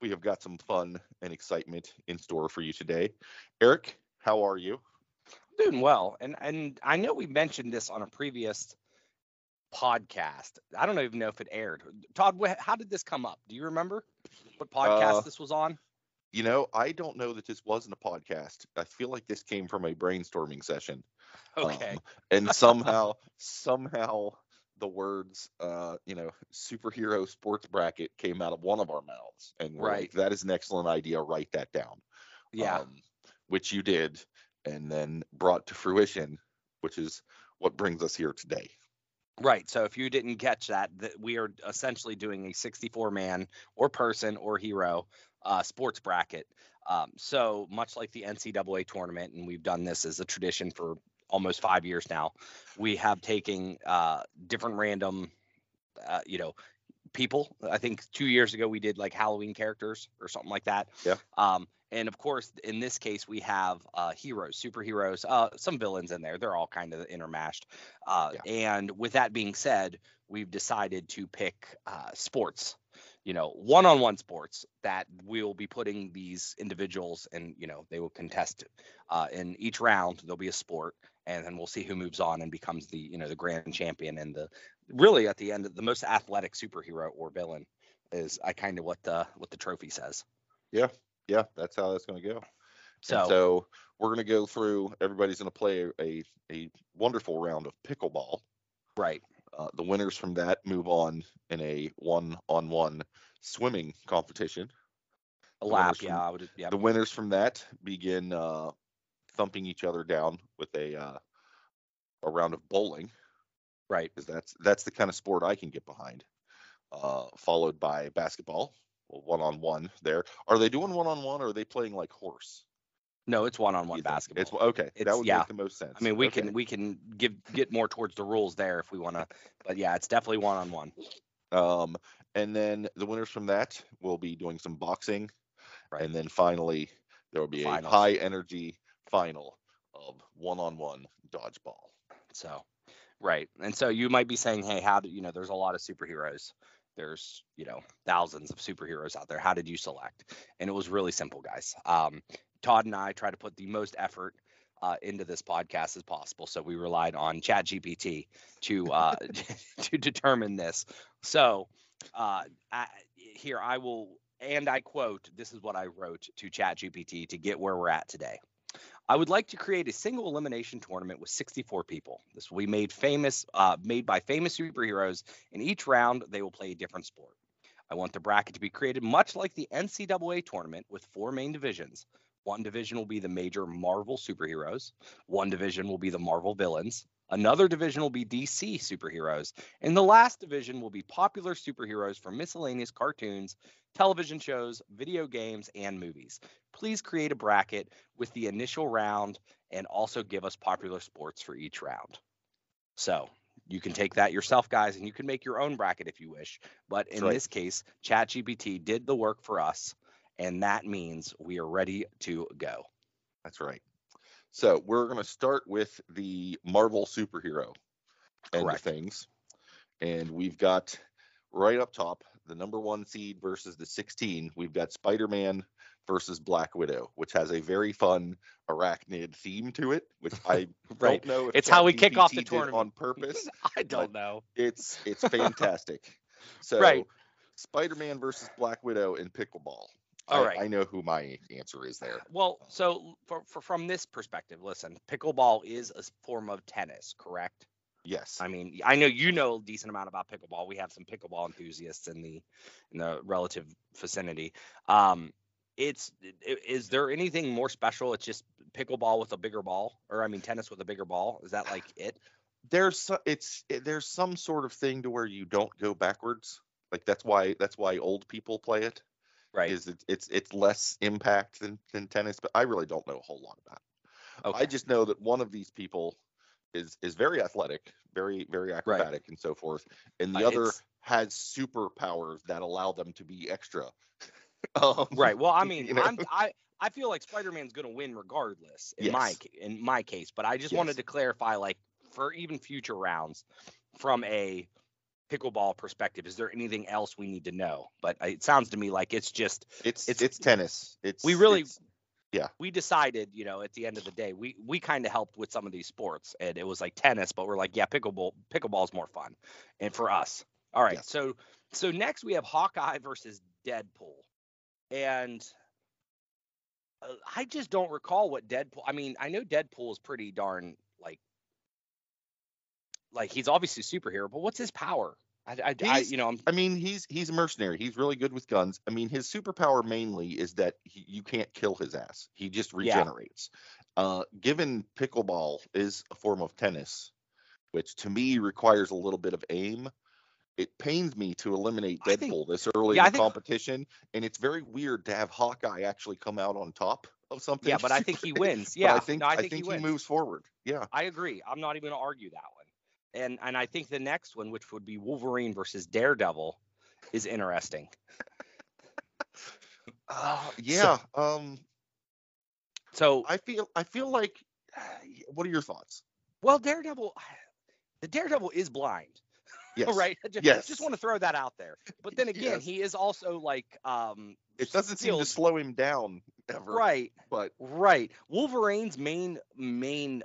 We have got some fun and excitement in store for you today. Eric, how are you? Doing well. And I know we mentioned this on a previous podcast. I don't even know if it aired. Todd, how did this come up? Do you remember what podcast this was on? You know, I don't know that this wasn't a podcast. I feel like this came from a brainstorming session. Okay. And somehow the words, superhero sports bracket came out of one of our mouths. And we're like, that is an excellent idea. Write that down. Yeah. Which you did and then brought to fruition, which is what brings us here today. Right. So if you didn't catch that we are essentially doing a 64-man or person or hero sports bracket. So much like the NCAA tournament, and we've done this as a tradition for almost 5 years now, we have taken different random, people. I think 2 years ago we did like Halloween characters or something like that. Yeah. And of course, in this case, we have heroes, superheroes, some villains in there. They're all kind of intermashed. And with that being said, we've decided to pick sports, one-on-one sports that we'll be putting these individuals and, they will contest in each round. There'll be a sport and then we'll see who moves on and becomes the, the grand champion and the really at the end of the most athletic superhero or villain is kind of what the trophy says. Yeah. Yeah, that's how that's going to go. So we're going to go through. Everybody's going to play a wonderful round of pickleball. Right. The winners from that move on in a 1-on-1 swimming competition. A lap, yeah. The winners from that begin thumping each other down with a round of bowling. Right. Because that's the kind of sport I can get behind. Followed by basketball. One-on-one there. Are they doing one-on-one or are they playing like horse? No, it's one-on-one basketball. It's okay. That would make the most sense. I mean, we can get more towards the rules there if we want to. But yeah, it's definitely one-on-one. And then the winners from that will be doing some boxing. Right. And then finally, there will be a high-energy final of one-on-one dodgeball. So, right. And so you might be saying, hey, how do there's a lot of superheroes. There's, thousands of superheroes out there. How did you select? And it was really simple, guys. Todd and I try to put the most effort into this podcast as possible. So we relied on ChatGPT to to determine this. So I quote, this is what I wrote to ChatGPT to get where we're at today. I would like to create a single elimination tournament with 64 people. This will be made by famous superheroes. In each round, they will play a different sport. I want the bracket to be created much like the NCAA tournament with 4 main divisions. One division will be the major Marvel superheroes. One division will be the Marvel villains. Another division will be DC superheroes. And the last division will be popular superheroes from miscellaneous cartoons, television shows, video games, and movies. Please create a bracket with the initial round and also give us popular sports for each round. So you can take that yourself, guys, and you can make your own bracket if you wish. But in this case, ChatGPT did the work for us, and that means we are ready to go. That's right. So we're going to start with the Marvel superhero end of things. And we've got right up top, the number 1 seed versus the 16. We've got Spider-Man versus Black Widow, which has a very fun arachnid theme to it, which I don't know if it's how we kick off the tournament on purpose. I don't know. It's fantastic. So Spider-Man versus Black Widow in pickleball. All right. I know who my answer is there. Well, so from this perspective, listen, pickleball is a form of tennis, correct? Yes. I mean, I know you know a decent amount about pickleball. We have some pickleball enthusiasts in the relative vicinity. Is there anything more special? It's just pickleball with a bigger ball, or I mean, tennis with a bigger ball. Is that like it? There's some sort of thing to where you don't go backwards. Like that's why old people play it. Right. Is it's less impact than tennis, but I really don't know a whole lot about it. Okay. I just know that one of these people is very athletic, very acrobatic, right, and so forth, and the other has superpowers that allow them to be extra. Right. Well, I mean, you know? I feel like Spider-Man's going to win regardless in my case, but I just wanted to clarify, like, for even future rounds, from a pickleball perspective, is there anything else we need to know? But it sounds to me like it's tennis. We decided, you know, at the end of the day, we kind of helped with some of these sports, and it was like tennis, but we're like, yeah, pickleball's more fun, and for us. All right, so next we have Hawkeye versus Deadpool, and I just don't recall what Deadpool. I mean, I know Deadpool is pretty darn like he's obviously a superhero, but what's his power? He's a mercenary. He's really good with guns. I mean, his superpower mainly is that you can't kill his ass. He just regenerates. Yeah. Given pickleball is a form of tennis, which to me requires a little bit of aim, it pains me to eliminate Deadpool this early in the competition, and it's very weird to have Hawkeye actually come out on top of something. Yeah, but I think he wins. Yeah, I think he moves forward. Yeah, I agree. I'm not even going to argue that one. And I think the next one, which would be Wolverine versus Daredevil, is interesting. So I feel like, what are your thoughts? Well, the Daredevil is blind. Yes. Right. Just want to throw that out there. But then again, he is also like it doesn't seem to slow him down ever. Right. But Wolverine's main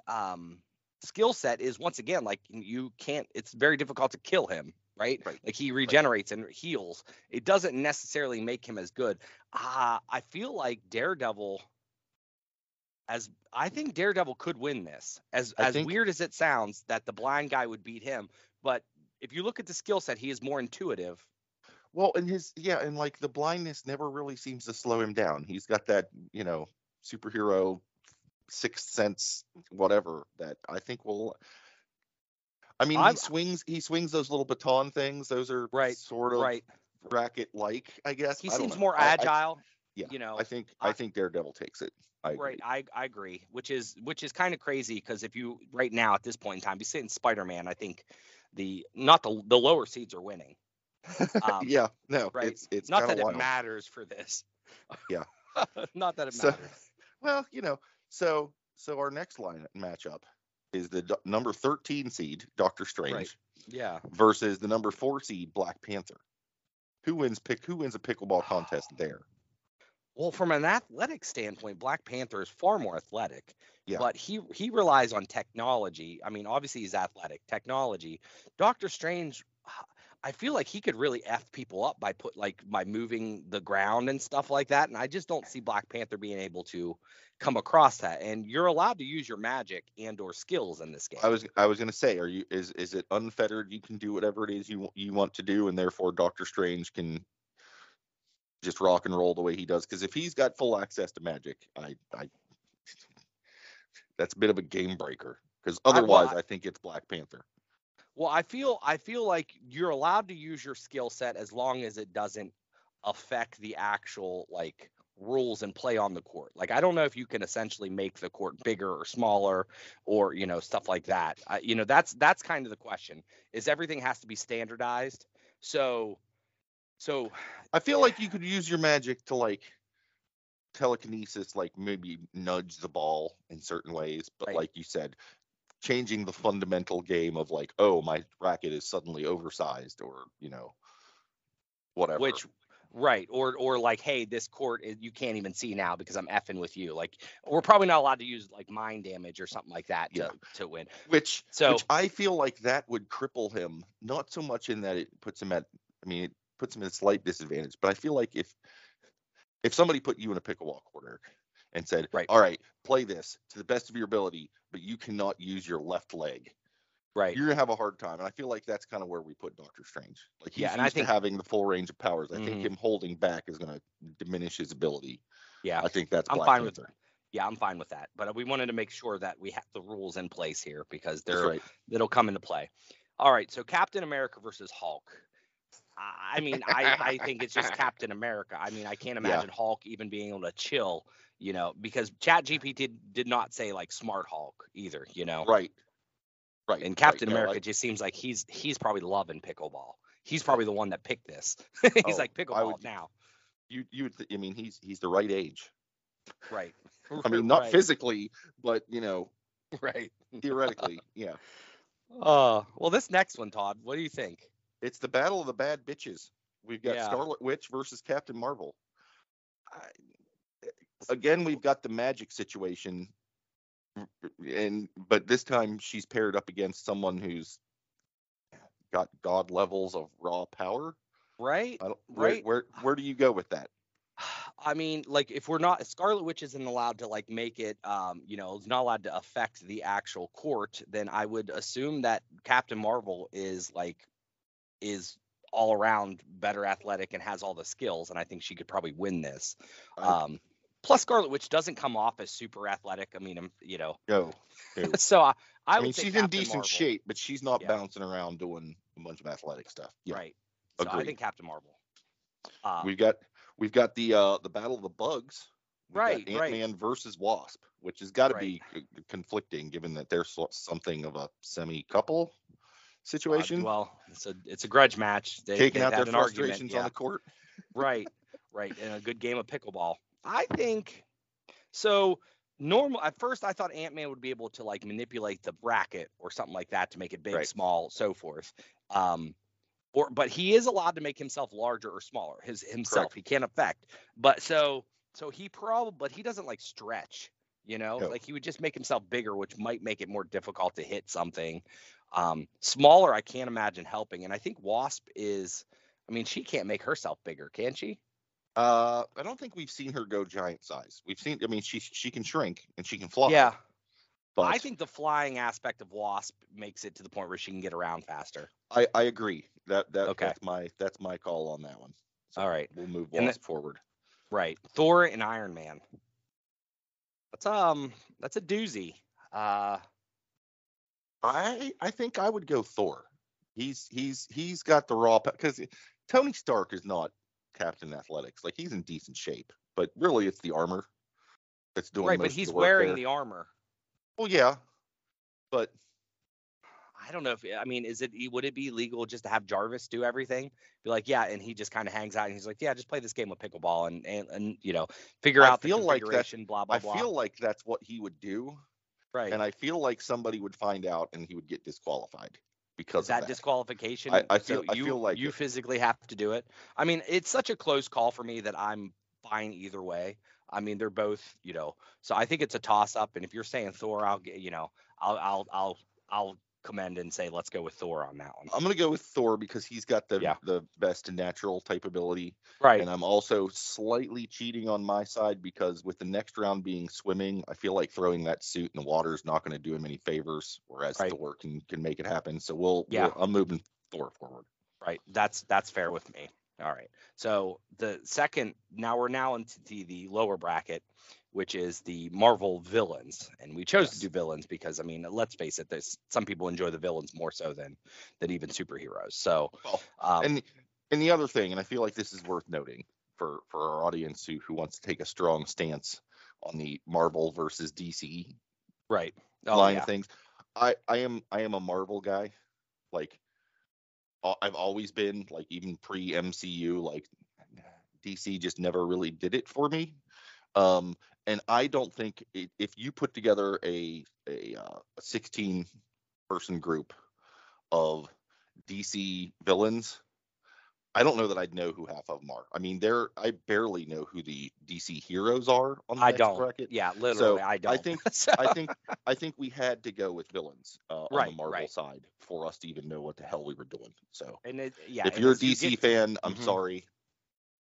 skill set is, once again, like, it's very difficult to kill him, right? Like, he regenerates and heals. It doesn't necessarily make him as good. I feel like Daredevil could win this. As weird as it sounds, that the blind guy would beat him, but if you look at the skill set, he is more intuitive. Well, and like the blindness never really seems to slow him down. He's got that, you know, superhero sixth sense, whatever, that I think will. I mean, he swings those little baton things. Those are sort of racket-like, I guess. He seems more agile. I think Daredevil takes it. I agree, which is kind of crazy, because if you right now at this point in time, be sitting Spider-Man, I think the lower seeds are winning. It's not that wild. It matters for this. Yeah. Not that it matters. Well, you know, so our next line matchup is the number 13 seed, Doctor Strange, versus the number 4 seed, Black Panther. Who wins a pickleball contest there? Well, from an athletic standpoint, Black Panther is far more athletic, but he relies on technology. I mean, obviously he's athletic, technology. Doctor Strange, I feel like he could really F people up by moving the ground and stuff like that. And I just don't see Black Panther being able to come across that. And you're allowed to use your magic and or skills in this game. I was going to say, is it unfettered? You can do whatever it is you want to do, and therefore Doctor Strange can just rock and roll the way he does, because if he's got full access to magic, I that's a bit of a game breaker, because otherwise I think it's Black Panther. Well, I feel like you're allowed to use your skill set as long as it doesn't affect the actual, like, rules and play on the court. Like, I don't know if you can essentially make the court bigger or smaller, or, you know, stuff like that. You know, that's kind of the question, is everything has to be standardized. So I feel like you could use your magic to, like, telekinesis, like maybe nudge the ball in certain ways. But like you said, changing the fundamental game of, like, oh, my racket is suddenly oversized, or, you know, whatever. Or like, hey, this court you can't even see now because I'm effing with you. Like, we're probably not allowed to use, like, mind damage or something like that to win. Which I feel like that would cripple him. Not so much in that it puts him at, I mean, puts him at a slight disadvantage, but I feel like if somebody put you in a pickleball court, Eric, and said, all right, play this to the best of your ability, but you cannot use your left leg, you're gonna have a hard time. And I feel like that's kind of where we put Doctor Strange. Like, he's used to having the full range of powers. I think him holding back is gonna diminish his ability. Yeah, I think that's Black Panther. I'm fine with that. But we wanted to make sure that we have the rules in place here, because it'll come into play. All right, so Captain America versus Hulk. I mean, I think it's just Captain America. I mean, I can't imagine Hulk even being able to chill, you know, because ChatGPT did not say like smart Hulk either, you know. Right. Right. And Captain America just seems like he's probably loving pickleball. He's probably the one that picked this. He's like pickleball now. I mean, he's the right age. Right. I mean, not physically, but you know. Right. Theoretically, yeah. Well, this next one, Todd, what do you think? It's the battle of the bad bitches. We've got Scarlet Witch versus Captain Marvel. Again, we've got the magic situation, but this time she's paired up against someone who's got god levels of raw power. Right. Where do you go with that? I mean, like, if we're not, Scarlet Witch isn't allowed to like make it, you know, it's not allowed to affect the actual court, then I would assume that Captain Marvel is all around better athletic and has all the skills. And I think she could probably win this. Plus Scarlet Witch doesn't come off as super athletic. I mean, you know, so I would say she's in decent shape, but she's not bouncing around doing a bunch of athletic stuff. Yeah. Right. So I think Captain Marvel. We've got the battle of the bugs. Ant-Man versus Wasp, which has got to be conflicting, given that they're something of a semi-couple situation. Well, it's a grudge match. Taking out their frustrations on the court. Right. And a good game of pickleball. I think so. At first, I thought Ant-Man would be able to like manipulate the bracket or something like that to make it big, small, so forth. But he is allowed to make himself larger or smaller. Correct. He can't affect. But so he probably, but he doesn't like stretch, you know, like he would just make himself bigger, which might make it more difficult to hit something. Smaller, I can't imagine helping. And I think Wasp she can't make herself bigger, can she? I don't think we've seen her go giant size. She can shrink and she can fly. Yeah. But I think the flying aspect of Wasp makes it to the point where she can get around faster. I agree. That's my call on that one. So all right, we'll move Wasp forward. Right, Thor and Iron Man. That's a doozy. I think I would go Thor. He's got the raw because Tony Stark is not Captain Athletics. Like he's in decent shape, but really it's the armor that's doing most of the work. Right, but he's wearing the armor. Well, yeah, but I don't know would it be legal just to have Jarvis do everything? Be like, yeah, and he just kind of hangs out and he's like, yeah, just play this game of pickleball and you know, figure out the configuration, like blah, blah, blah. I feel like that's what he would do. Right. And I feel like somebody would find out and he would get disqualified because of that. Disqualification? I feel like you physically have to do it. I mean, it's such a close call for me that I'm fine either way. I mean, they're both, you know, so I think it's a toss up. And if you're saying Thor, I'll commend and say, let's go with Thor on that one. I'm going to go with Thor because he's got the best natural type ability. Right. And I'm also slightly cheating on my side because with the next round being swimming, I feel like throwing that suit in the water is not going to do him any favors, whereas Thor can make it happen. So I'm moving Thor forward. Right. That's fair with me. All right. So the second, now we're now into the lower bracket, which is the Marvel villains. And we chose to do villains because, I mean, let's face it, there's some people enjoy the villains more so than even superheroes. So and the other thing, and I feel like this is worth noting for our audience who wants to take a strong stance on the Marvel versus DC line of things. I am a Marvel guy. Like I've always been, like, even pre-MCU, like, DC just never really did it for me. And I don't think if you put together a 16-person group of DC villains, I don't know that I'd know who half of them are. I mean, I barely know who the DC heroes are on the next bracket. Yeah, literally, so I don't. I think I think we had to go with villains on the Marvel side for us to even know what the hell we were doing. So, if you're a DC fan, I'm sorry.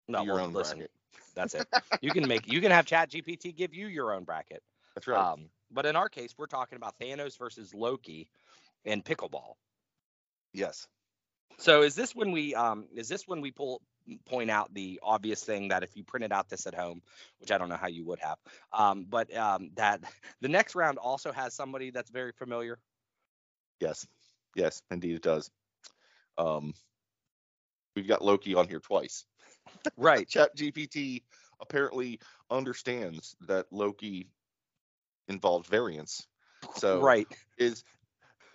No, bracket. That's it. You can have ChatGPT give you your own bracket. That's right. But in our case, we're talking about Thanos versus Loki and pickleball. Yes. So is this when we point out the obvious thing that if you printed out this at home, which I don't know how you would have, that the next round also has somebody that's very familiar? Yes, indeed it does. We've got Loki on here twice. Right. ChatGPT apparently understands that Loki involved variance. So right. Is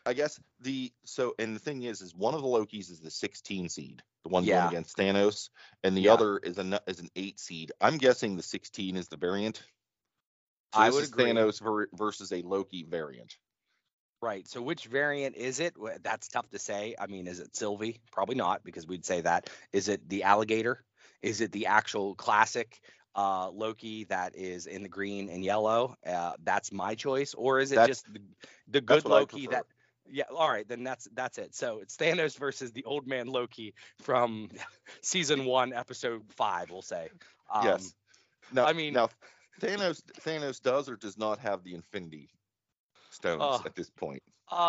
I guess the so and the thing is one of the Lokis is the 16 seed, the one going against Thanos, and the other is an 8 seed. I'm guessing the 16 is the variant. So I would agree. Thanos versus a Loki variant. Right. So which variant is it? That's tough to say. I mean, is it Sylvie? Probably not, because we'd say that. Is it the alligator? Is it the actual classic Loki that is in the green and yellow? That's my choice. Or is it just the good Loki that? Yeah. All right. Then that's it. So it's Thanos versus the old man Loki from season 1, episode 5. We'll say. Yes. Now, I mean, now Thanos does or does not have the Infinity Stones at this point.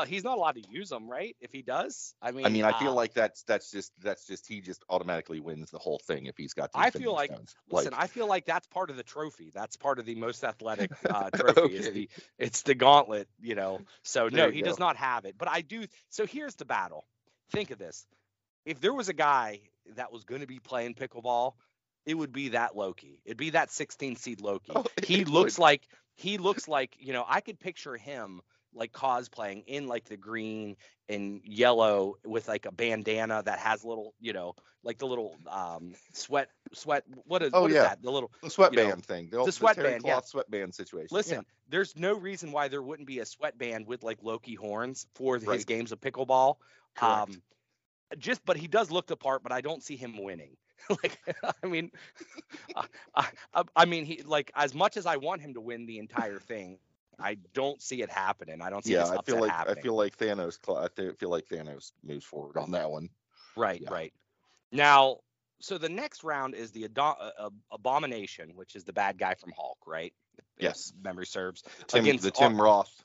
He's not allowed to use them, right? If he does, I mean, I feel like that's just he just automatically wins the whole thing if he's got the Infinity Stones. Listen, I feel like that's part of the trophy. That's part of the most athletic trophy. Okay. It's the gauntlet, you know. So there no, he does not have it. But I do. So here's the battle. Think of this: if there was a guy that was going to be playing pickleball, it would be that Loki. It'd be that 16 seed Loki. Oh, he looks like, you know, I could picture him like cosplaying in like the green and yellow with like a bandana that has little, you know, like the little sweat. What is that? The little sweatband thing. The sweatband, sweatband situation. Listen, there's no reason why there wouldn't be a sweatband with like Loki horns for his games of pickleball. Correct. But he does look the part, but I don't see him winning. Like, I mean, he, like, as much as I want him to win the entire thing, I don't see it happening. I don't see this upset happening. I feel like Thanos moves forward on that one. Right, right. Now, so the next round is the Abomination, which is the bad guy from Hulk, right? Yes. If memory serves. Tim Roth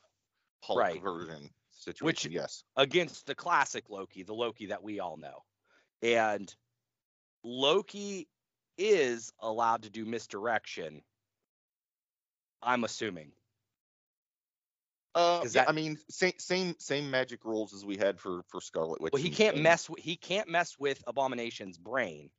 Hulk version situation. Which, against the classic Loki, the Loki that we all know. And Loki is allowed to do misdirection, I'm assuming. Same magic rules as we had for Scarlet Witch. Well, he can't mess with Abomination's brain,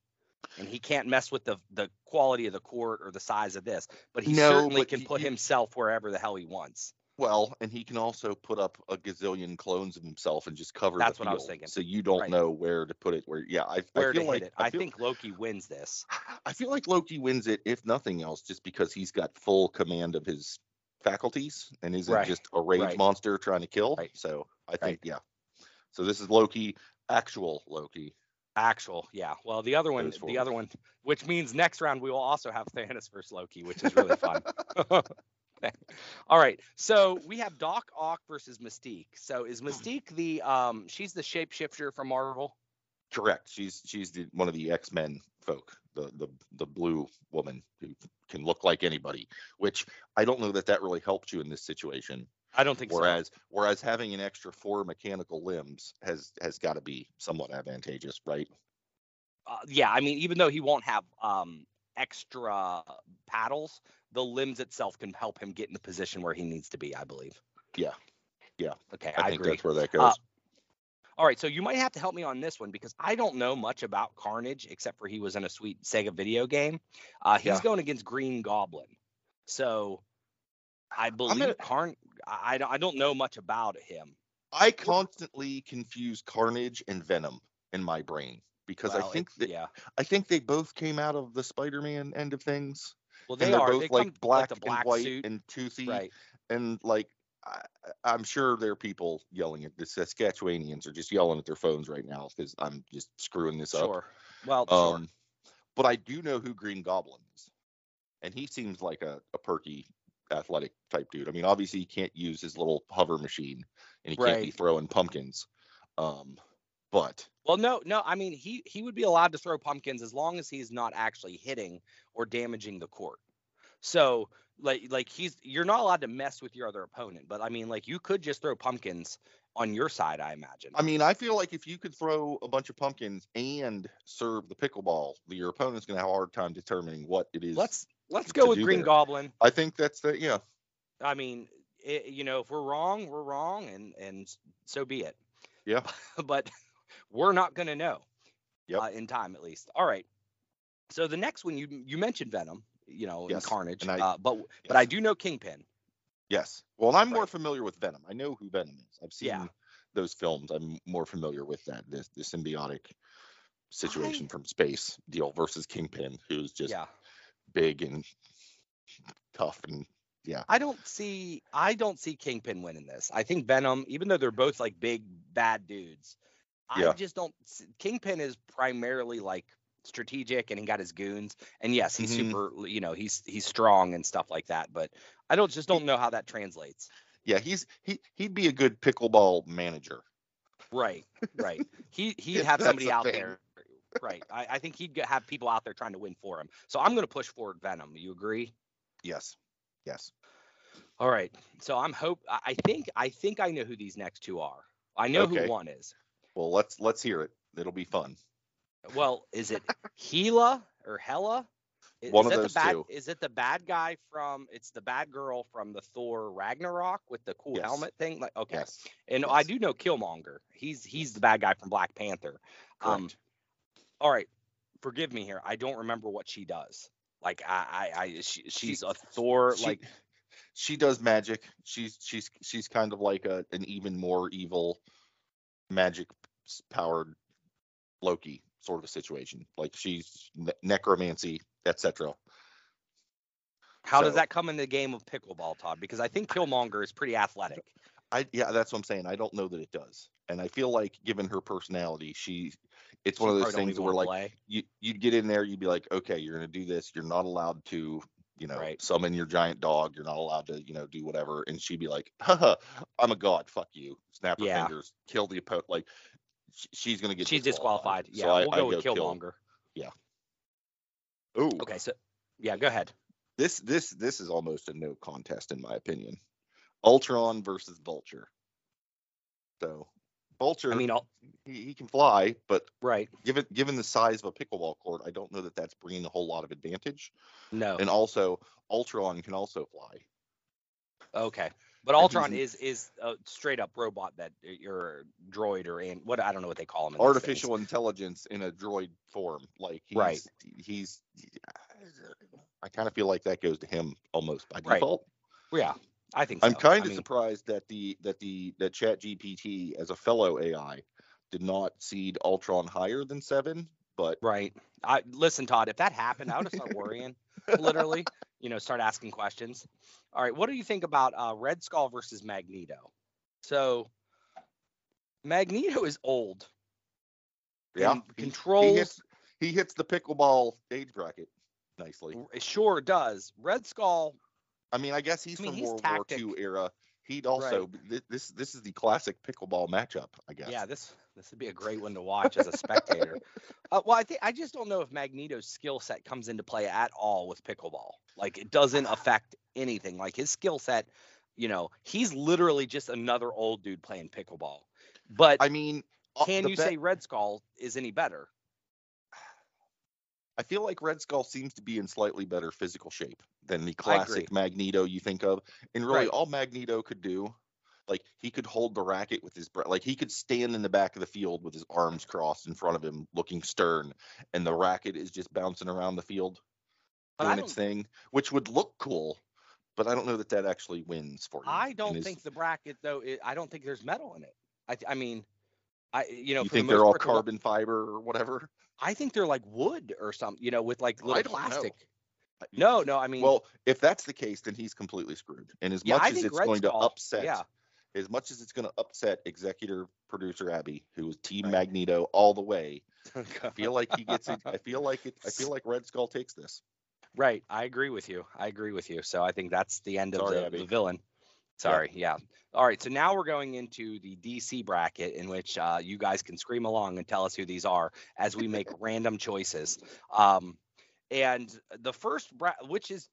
and he can't mess with the quality of the court or the size of this. But he can put himself wherever the hell he wants. Well, and he can also put up a gazillion clones of himself and just cover. That's what I was thinking. So you don't know where to put it. I think Loki wins this. I feel like Loki wins it, if nothing else, just because he's got full command of his faculties and isn't just a rage monster trying to kill. Right. So I think so this is Loki, actual Loki. Actual, yeah. Well, the other one, which means next round we will also have Thanos versus Loki, which is really fun. All right, so we have Doc Ock versus Mystique. So is Mystique the she's the shapeshifter from Marvel? Correct. She's the one of the X-Men folk, the blue woman who can look like anybody, which I don't know that really helped you in this situation. I don't think so. Whereas having an extra 4 mechanical limbs has got to be somewhat advantageous, right? Yeah, I mean, even though he won't have extra paddles, the limbs itself can help him get in the position where he needs to be, I believe. Yeah. Yeah. Okay, I agree. I think that's where that goes. All right, so you might have to help me on this one because I don't know much about Carnage except for he was in a sweet Sega video game. He's going against Green Goblin. So I believe I don't know much about him. I constantly confuse Carnage and Venom in my brain because I think they both came out of the Spider-Man end of things. Well, they're both black and white suit. And toothy, and like I'm sure there are people yelling at the Saskatchewanians are just yelling at their phones right now because I'm just screwing this up. Well, sure. But I do know who Green Goblin is, and he seems like a perky, athletic type dude. I mean, obviously he can't use his little hover machine, and he can't be throwing pumpkins. I mean, he would be allowed to throw pumpkins as long as he's not actually hitting or damaging the court. So like you're not allowed to mess with your other opponent, but I mean, like you could just throw pumpkins on your side, I imagine. I mean, I feel like if you could throw a bunch of pumpkins and serve the pickleball, your opponent's going to have a hard time determining what it is. Let's go with Green Goblin. I think that's the, I mean, you know, if we're wrong, we're wrong and so be it. Yeah. But we're not going to know. Yep. In time, at least. All right. So the next one, you mentioned Venom, yes. And Carnage, and but I do know Kingpin. Yes. Well, I'm more familiar with Venom. I know who Venom is. I've seen those films. I'm more familiar with that, the symbiotic situation from space deal versus Kingpin, who's just big and tough and I don't see Kingpin winning this. I think Venom, even though they're both like big bad dudes, I just don't. Kingpin is primarily like strategic, and he got his goons, and yes, he's super. He's strong and stuff like that. But I don't know how that translates. Yeah, he'd be a good pickleball manager. Right. He'd have somebody out there. Right. I think he'd have people out there trying to win for him. So I'm going to push forward Venom. You agree? Yes. All right. So I think I know who these next two are. I know who one is. Well, let's hear it. It'll be fun. Well, is it Hela or Hela? One of those two. Is it the bad guy it's the bad girl from the Thor Ragnarok with the cool helmet thing? Like, okay. Yes. And I do know Killmonger. He's the bad guy from Black Panther. Correct. All right. Forgive me here. I don't remember what she does. Like she's a Thor. She does magic. She's kind of like an even more evil, magic powered Loki sort of a situation. Like she's necromancy, etc. How does that come in the game of pickleball, Todd? Because I think Killmonger is pretty athletic. That's what I'm saying. I don't know that it does, and I feel like given her personality, it's one of those things where like you'd get in there, you'd be like, okay, you're gonna do this. You're not allowed to, summon your giant dog. You're not allowed to, do whatever. And she'd be like, haha, I'm a god. Fuck you. Snap her fingers. Kill the opponent. Like she's gonna get. She's disqualified. Yeah, so we'll go with Killmonger. Yeah. Ooh. Okay. So yeah, go ahead. This is almost a no contest in my opinion. Ultron versus Vulture. So Vulture, he can fly, but given the size of a pickleball court, I don't know that that's bringing a whole lot of advantage. No. And also, Ultron can also fly. Okay. But Ultron is a straight up robot that your droid or I don't know what they call him. Artificial intelligence in a droid form. Like I kind of feel like that goes to him almost by default. Yeah. I think so. I'm kind of surprised that that ChatGPT as a fellow AI did not seed Ultron higher than 7, but listen, Todd, if that happened, I would start worrying, literally, start asking questions. All right, what do you think about Red Skull versus Magneto? So Magneto is old. Yeah, he hits the pickleball age bracket nicely. It sure does. Red Skull. I guess he's World tactic. War II era. He'd also this is the classic pickleball matchup, I guess. Yeah, this would be a great one to watch as a spectator. I just don't know if Magneto's skill set comes into play at all with pickleball. Like it doesn't affect anything. Like his skill set, he's literally just another old dude playing pickleball. But say Red Skull is any better? I feel like Red Skull seems to be in slightly better physical shape than the classic Magneto you think of. And really all Magneto could do, like he could hold the racket with his breath. Like he could stand in the back of the field with his arms crossed in front of him looking stern. And the racket is just bouncing around the field doing its thing, which would look cool. But I don't know that actually wins for you. I don't think the bracket, though, I don't think there's metal in it. You think they're all carbon fiber or whatever? I think they're like wood or something, with like little plastic. No, well, if that's the case, then he's completely screwed. And as much as it's going to upset, as much as it's going to upset executive producer Abby, who was Team Magneto all the way, I feel like he gets it. I feel like Red Skull takes this. Right, I agree with you. So I think that's the end of the villain. Sorry. Yeah. All right. So now we're going into the DC bracket in which you guys can scream along and tell us who these are as we make random choices. And the first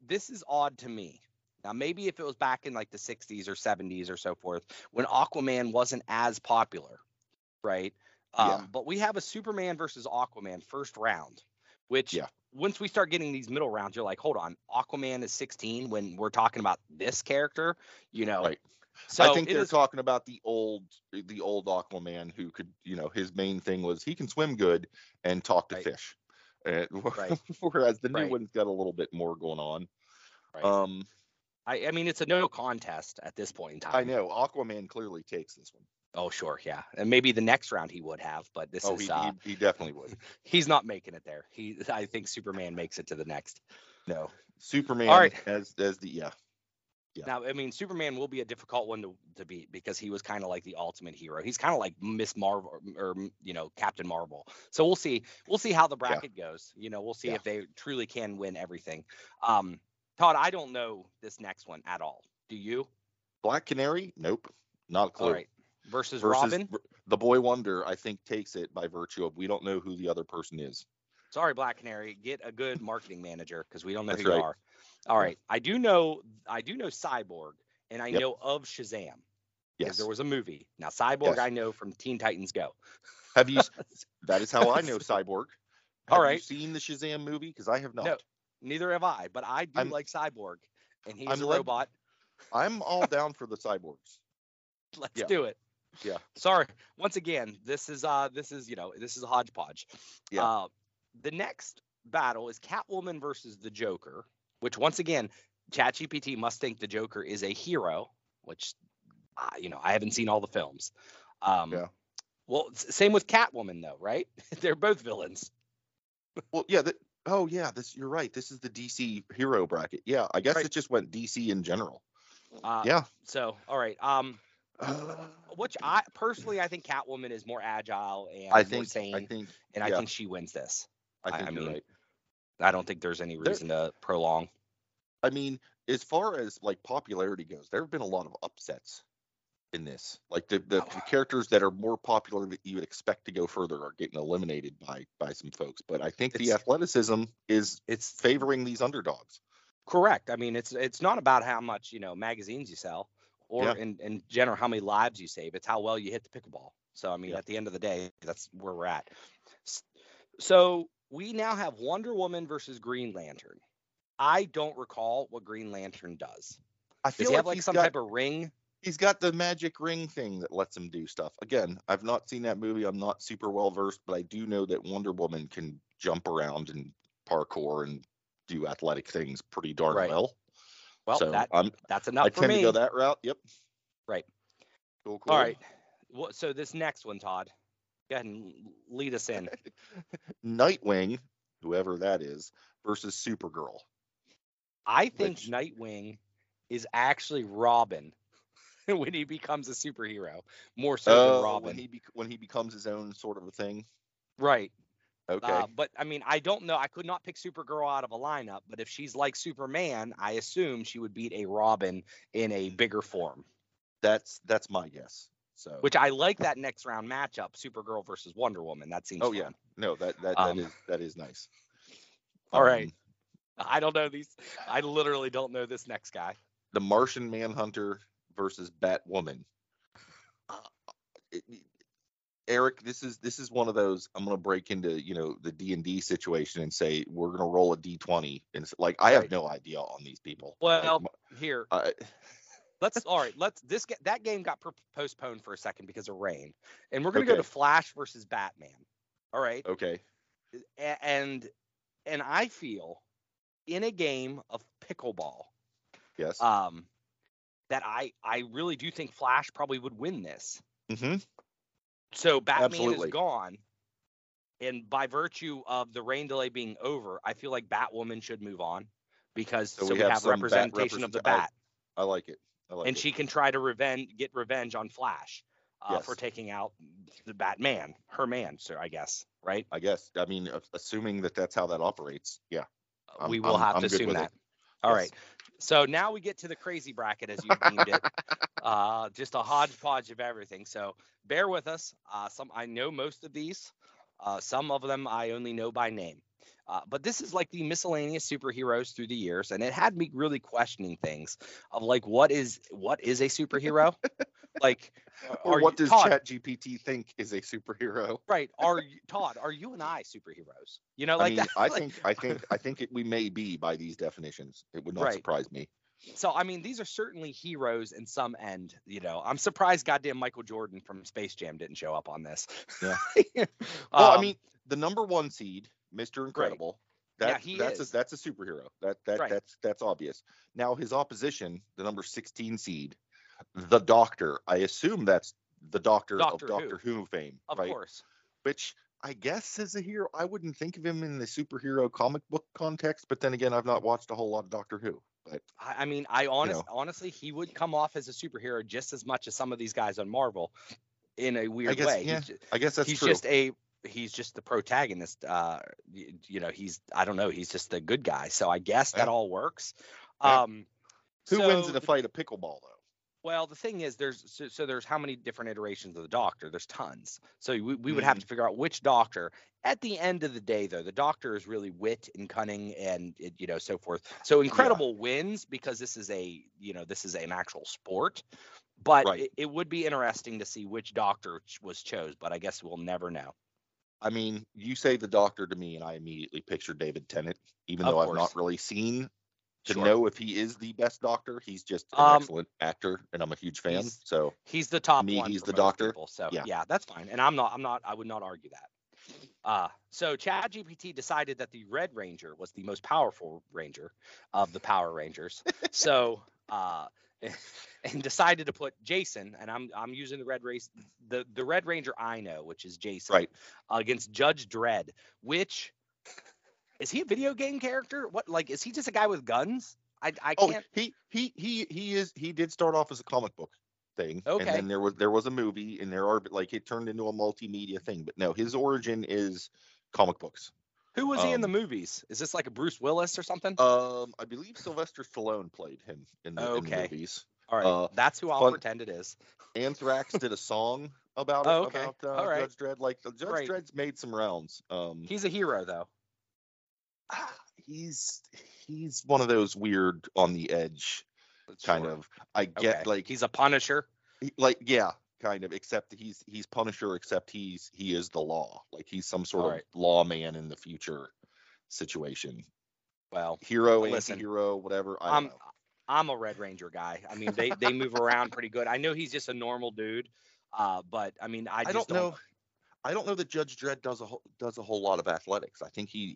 this is odd to me. Now, maybe if it was back in like the 60s or 70s or so forth when Aquaman wasn't as popular. Right. But we have a Superman versus Aquaman first round, which once we start getting these middle rounds, you're like, hold on, Aquaman is 16 when we're talking about this character, So I think they're talking about the old Aquaman who could, you know, his main thing was he can swim good and talk to fish. Right. Whereas the new one's got a little bit more going on. Right. I mean, it's a no contest at this point in time. I know. Aquaman clearly takes this one. Oh, sure. Yeah. And maybe the next round he would have, but this is. He definitely would. He's not making it there. I think Superman makes it to the next. No. Superman as the. Now, I mean, Superman will be a difficult one to beat because he was kind of like the ultimate hero. He's kind of like Miss Marvel or, you know, Captain Marvel. So we'll see. We'll see how the bracket goes. You know, we'll see if they truly can win everything. Todd, I don't know this next one at all. Do you? Black Canary? Nope. Not a clue. All right. Versus Robin? The Boy Wonder, I think, takes it by virtue of we don't know who the other person is. Sorry, Black Canary. Get a good marketing manager because we don't know who you are. All right. I do know Cyborg, and I know of Shazam. Yes. There was a movie. Now, Cyborg I know from Teen Titans Go. Have you? That is how I know Cyborg. All right. Have you seen the Shazam movie? Because I have not. No, neither have I, but I do like Cyborg, and he's a robot. I'm all down for the Cyborgs. Let's do it. Yeah. Sorry. Once again, this is a hodgepodge. Yeah. The next battle is Catwoman versus the Joker, which once again, ChatGPT must think the Joker is a hero, which, I haven't seen all the films. Well, same with Catwoman, though, right? They're both villains. Well, yeah. You're right. This is the DC hero bracket. Yeah. I guess it just went DC in general. So, all right. Which I personally, I think Catwoman is more agile and more sane, and I think she wins this. I think you're right. I don't think there's any reason to prolong. I mean, as far as like popularity goes, there have been a lot of upsets in this. Like the characters that are more popular that you would expect to go further are getting eliminated by some folks. But I think the athleticism is favoring these underdogs. Correct. I mean, it's not about how much magazines you sell. Or in general, how many lives you save. It's how well you hit the pickleball. So, I mean, at the end of the day, that's where we're at. So we now have Wonder Woman versus Green Lantern. I don't recall what Green Lantern does. I feel does he have some type of ring? He's got the magic ring thing that lets him do stuff. Again, I've not seen that movie. I'm not super well versed, but I do know that Wonder Woman can jump around and parkour and do athletic things pretty darn well. Well, so that's enough for me. I tend to go that route. Yep. Right. Cool. All right. Well, so this next one, Todd, go ahead and lead us in. Nightwing, whoever that is, versus Supergirl. I think Nightwing is actually Robin when he becomes a superhero, more so than Robin. When he becomes his own sort of a thing. Right. Okay. But I mean, I don't know. I could not pick Supergirl out of a lineup, but if she's like Superman, I assume she would beat a Robin in a bigger form. That's my guess. So, which I like that next round matchup, Supergirl versus Wonder Woman. That seems fun. Yeah. No, that is nice. All right. I don't know these. I literally don't know this next guy. The Martian Manhunter versus Batwoman. Eric, this is one of those. I'm gonna break into the D&D situation and say we're gonna roll a D20, and it's like I have no idea on these people. Well, here, that game got postponed for a second because of rain, and we're gonna go to Flash versus Batman. All right. Okay. And I feel in a game of pickleball. Yes. That I really do think Flash probably would win this. Mm-hmm. So Batman is gone, and by virtue of the rain delay being over, I feel like Batwoman should move on because we have representation of the Bat. I like it. And she can try to get revenge on Flash for taking out the Batman, her man, sir, I guess, right? I guess. I mean, assuming that's how that operates, yeah. We will have to assume that. All right. So now we get to the crazy bracket, as you deemed it, just a hodgepodge of everything. So bear with us. Some I know most of these. Some of them I only know by name. But this is like the miscellaneous superheroes through the years, and it had me really questioning things of like, what is a superhero? Like, or what does ChatGPT think is a superhero? Right? Todd, are you and I superheroes? You know, like I mean, that. I think we may be by these definitions. It would not surprise me. So, I mean, these are certainly heroes in some end, you know. I'm surprised goddamn Michael Jordan from Space Jam didn't show up on this. Yeah. Well, I mean, the number one seed, Mr. Incredible. Right. That's a superhero. That's obvious. Now, his opposition, the number 16 seed, the Doctor. I assume that's the Doctor Who fame. Of right? course. Which I guess is a hero. I wouldn't think of him in the superhero comic book context, but then again, I've not watched a whole lot of Doctor Who. But, I mean, honestly, he would come off as a superhero just as much as some of these guys on Marvel, in a weird way. Yeah, I guess that's true. He's just the protagonist. You know, he's just the good guy. So I guess that all works. Yeah. Who wins in a fight of pickleball, though? Well, the thing is, there's how many different iterations of the Doctor? There's tons. So we would have to figure out which Doctor. At the end of the day, though, the Doctor is really wit and cunning and, you know, so forth. So Incredible wins because this is an actual sport. But it would be interesting to see which Doctor was chose. But I guess we'll never know. I mean, you say the Doctor to me, and I immediately picture David Tennant, even though I've not really seen. To know if he is the best Doctor, he's just an excellent actor, and I'm a huge fan. So he's the top one. He's the Doctor. People, so yeah, that's fine. And I would not argue that. So ChatGPT decided that the Red Ranger was the most powerful Ranger of the Power Rangers. So and decided to put Jason, and I'm using the the Red Ranger I know, which is Jason, against Judge Dredd, which. Is he a video game character? What, like, is he just a guy with guns? I can't. He is. He did start off as a comic book thing. Okay. And then there was a movie, and there are it turned into a multimedia thing. But no, his origin is comic books. Who was he in the movies? Is this like a Bruce Willis or something? I believe Sylvester Stallone played him in the movies. All right, that's who I'll pretend it is. Anthrax did a song about it. Okay. About Judge Dredd. Like Judge Dredd's made some rounds. He's a hero though. He's one of those weird on the edge kind of. I get he's a Punisher. Kind of. Except he's Punisher. Except he is the law. Like he's some sort of lawman in the future situation. Well, hero, anti-hero, whatever. I don't know. I'm a Red Ranger guy. I mean, they move around pretty good. I know he's just a normal dude, but I mean, I just don't know. I don't know that Judge Dredd does a whole lot of athletics. I think he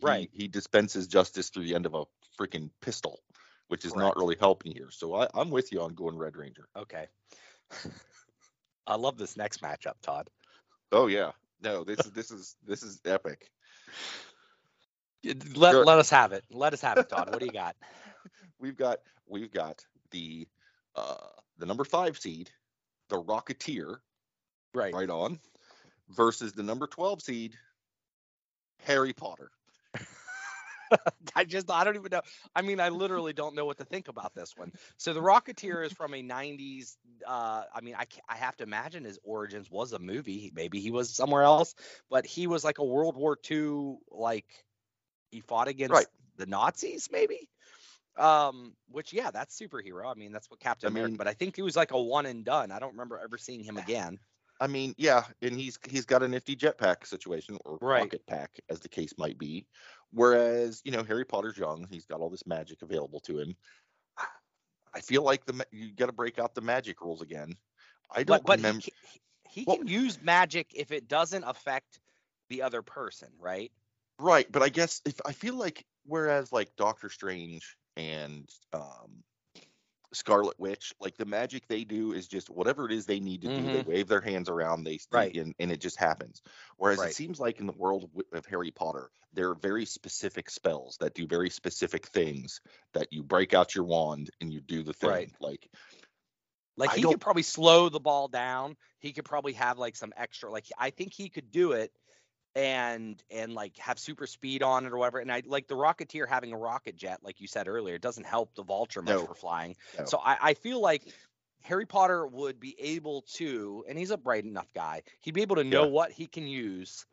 dispenses justice through the end of a freaking pistol, which is not really helping here. So I'm with you on going Red Ranger. Okay. I love this next matchup, Todd. Oh yeah, no, this is epic. Let us have it. Let us have it, Todd. What do you got? We've got the number 5 seed, the Rocketeer. Right on. Versus the number 12 seed, Harry Potter. I don't even know. I mean, I literally don't know what to think about this one. So the Rocketeer is from a 90s. I mean, I have to imagine his origins was a movie. Maybe he was somewhere else, but he was like a World War II. Like he fought against the Nazis, maybe. Which that's superhero. I mean, that's what Captain America. But I think he was like a one and done. I don't remember ever seeing him again. I mean, yeah, and he's got a nifty jetpack situation, or rocket pack, as the case might be. Whereas, you know, Harry Potter's young; he's got all this magic available to him. I feel like you got to break out the magic rules again. I don't remember. He can use magic if it doesn't affect the other person, right? Right, but I guess I feel like whereas like Doctor Strange and Scarlet Witch, like the magic they do is just whatever it is they need to do. They wave their hands around, they and it just happens. Whereas it seems like in the world of Harry Potter, there are very specific spells that do very specific things that you break out your wand and you do the thing. Right. Like he could probably slow the ball down. He could probably have like some extra. Like I think he could do it and like have super speed on it or whatever. And I like the Rocketeer having a rocket jet, like you said earlier, doesn't help the Vulture much for flying. No. So I feel like Harry Potter would be able to, and he's a bright enough guy, he'd be able to know what he can use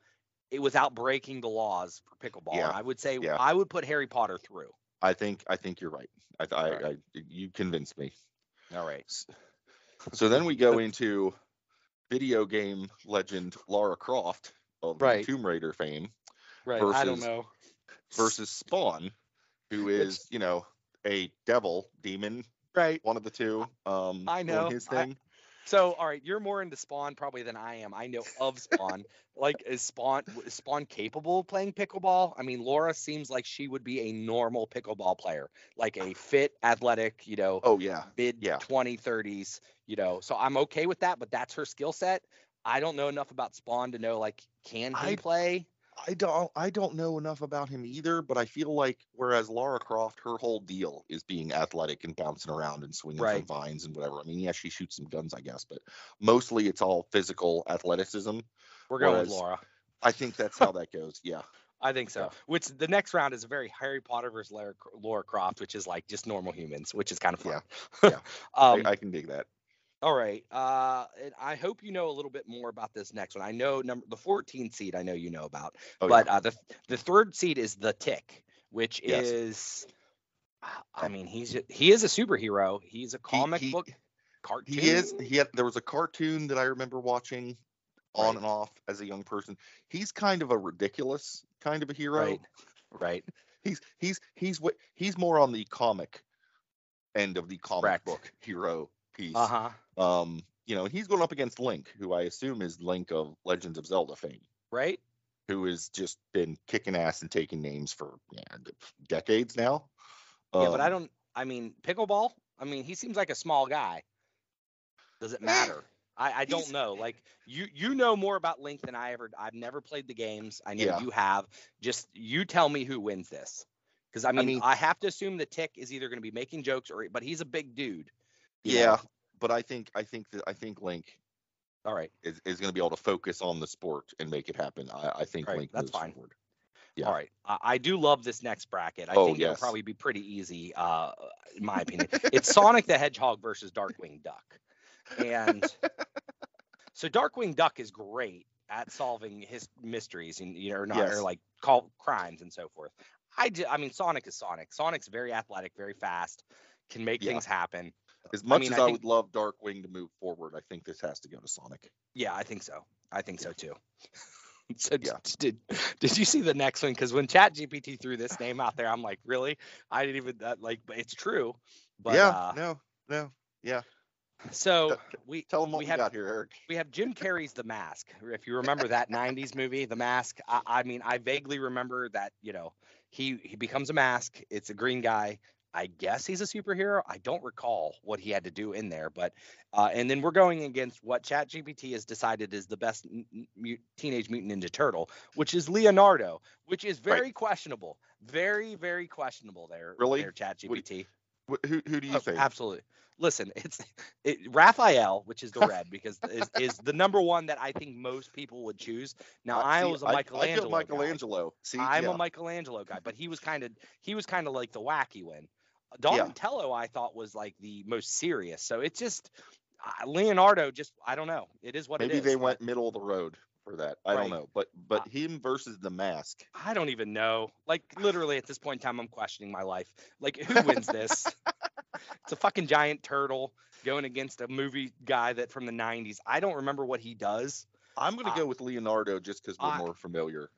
without breaking the laws for pickleball. Yeah. I would say I would put Harry Potter through. I think you're right. You convinced me. All right. So then we go into video game legend Lara Croft. Of Tomb Raider fame, versus, I don't know. Versus Spawn, who is a devil demon right? One of the two. I know. Doing his thing. So, all right, you're more into Spawn probably than I am. I know of Spawn. Like, is Spawn capable of playing pickleball? I mean, Laura seems like she would be a normal pickleball player, like a fit, athletic, you know, mid-20s, 30s, you know. So I'm okay with that, but that's her skill set. I don't know enough about Spawn to know, like, can he play? I don't know enough about him either, but I feel like whereas Lara Croft, her whole deal is being athletic and bouncing around and swinging from vines and whatever. I mean, yeah, she shoots some guns, I guess, but mostly it's all physical athleticism. We're going with Lara. I think that's how that goes. Yeah. I think so. Yeah. Which the next round is a very Harry Potter versus Lara Croft, which is like just normal humans, which is kind of fun. Yeah. I can dig that. All right. And I hope you know a little bit more about this next one. I know the 14 seed I know you know about. The third seed is The Tick, which is, I mean, he is a superhero. He's a comic book cartoon. He is. There was a cartoon that I remember watching on and off as a young person. He's kind of a ridiculous kind of a hero. Right. He's more on the comic end of the comic book hero. You know, he's going up against Link, who I assume is Link of Legends of Zelda fame, right? Who has just been kicking ass and taking names for decades now. But pickleball. I mean, he seems like a small guy. Does it matter? I don't know. Like you know more about Link than I've never played the games. I know you have. Just you tell me who wins this, because I mean, I have to assume The Tick is either going to be making jokes but he's a big dude. But I think Link, all right, is going to be able to focus on the sport and make it happen. I think Link. That's fine. Forward. Yeah. All right. I do love this next bracket. I think it'll probably be pretty easy, in my opinion. It's Sonic the Hedgehog versus Darkwing Duck, and so Darkwing Duck is great at solving his mysteries and or like crimes and so forth. Sonic is Sonic. Sonic's very athletic, very fast, can make things happen. As much as I would love Darkwing to move forward, I think this has to go to Sonic. Yeah, I think so. I think so, too. So did you see the next one? Because when ChatGPT threw this name out there, I'm like, really? I didn't even it's true. But, yeah. So we tell them what we got here, Eric. We have Jim Carrey's The Mask. If you remember that '90s movie, The Mask. I vaguely remember that. You know, he becomes a mask. It's a green guy. I guess he's a superhero. I don't recall what he had to do in there, but and then we're going against what ChatGPT has decided is the best Teenage Mutant Ninja Turtle, which is Leonardo, which is very questionable. Very, very questionable there. Really? There, ChatGPT. Who do you think? Absolutely. Listen, it's Raphael, which is the red, because is the number one that I think most people would choose. Now I was a Michelangelo. I Michelangelo. See, I'm a Michelangelo guy, but he was kind of like the wacky one. Donatello, I thought, was like the most serious. So it's just Leonardo. Just I don't know. It is what it is. Maybe they went middle of the road for that. I don't know. But him versus The Mask. I don't even know. Like literally at this point in time, I'm questioning my life. Like who wins this? It's a fucking giant turtle going against a movie guy that from the '90s. I don't remember what he does. I'm gonna go with Leonardo just because we're more familiar.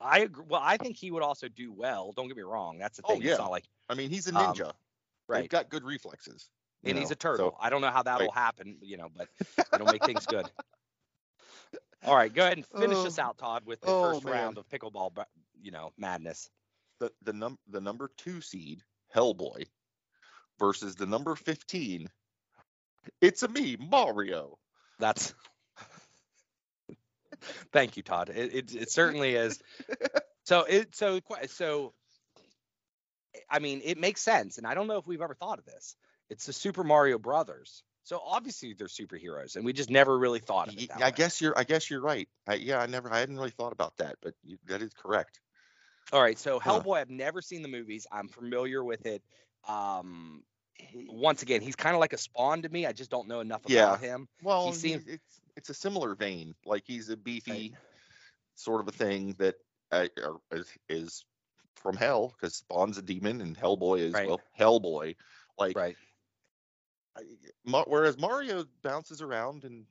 I agree. Well, I think he would also do well. Don't get me wrong. That's the thing. Oh, yeah. It's not like, I mean, he's a ninja. Right. They've got good reflexes. And he's a turtle. So, I don't know how that will happen, but it'll make things good. All right. Go ahead and finish us out, Todd, with the first round of pickleball, madness. The number 2 seed, Hellboy, versus the number 15. It's a me, Mario. That's... Thank you, Todd. It certainly is. So I mean, it makes sense, and I don't know if we've ever thought of this. It's the Super Mario Brothers, so obviously they're superheroes, and we just never really thought of it. I guess you're right. I hadn't really thought about that, but that is correct. All right, so Hellboy, I've never seen the movies. I'm familiar with it. Once again, he's kind of like a Spawn to me. I just don't know enough about him. Well, he seems... it's a similar vein. Like he's a beefy sort of a thing that is from hell, because Spawn's a demon and Hellboy is Hellboy. Like whereas Mario bounces around and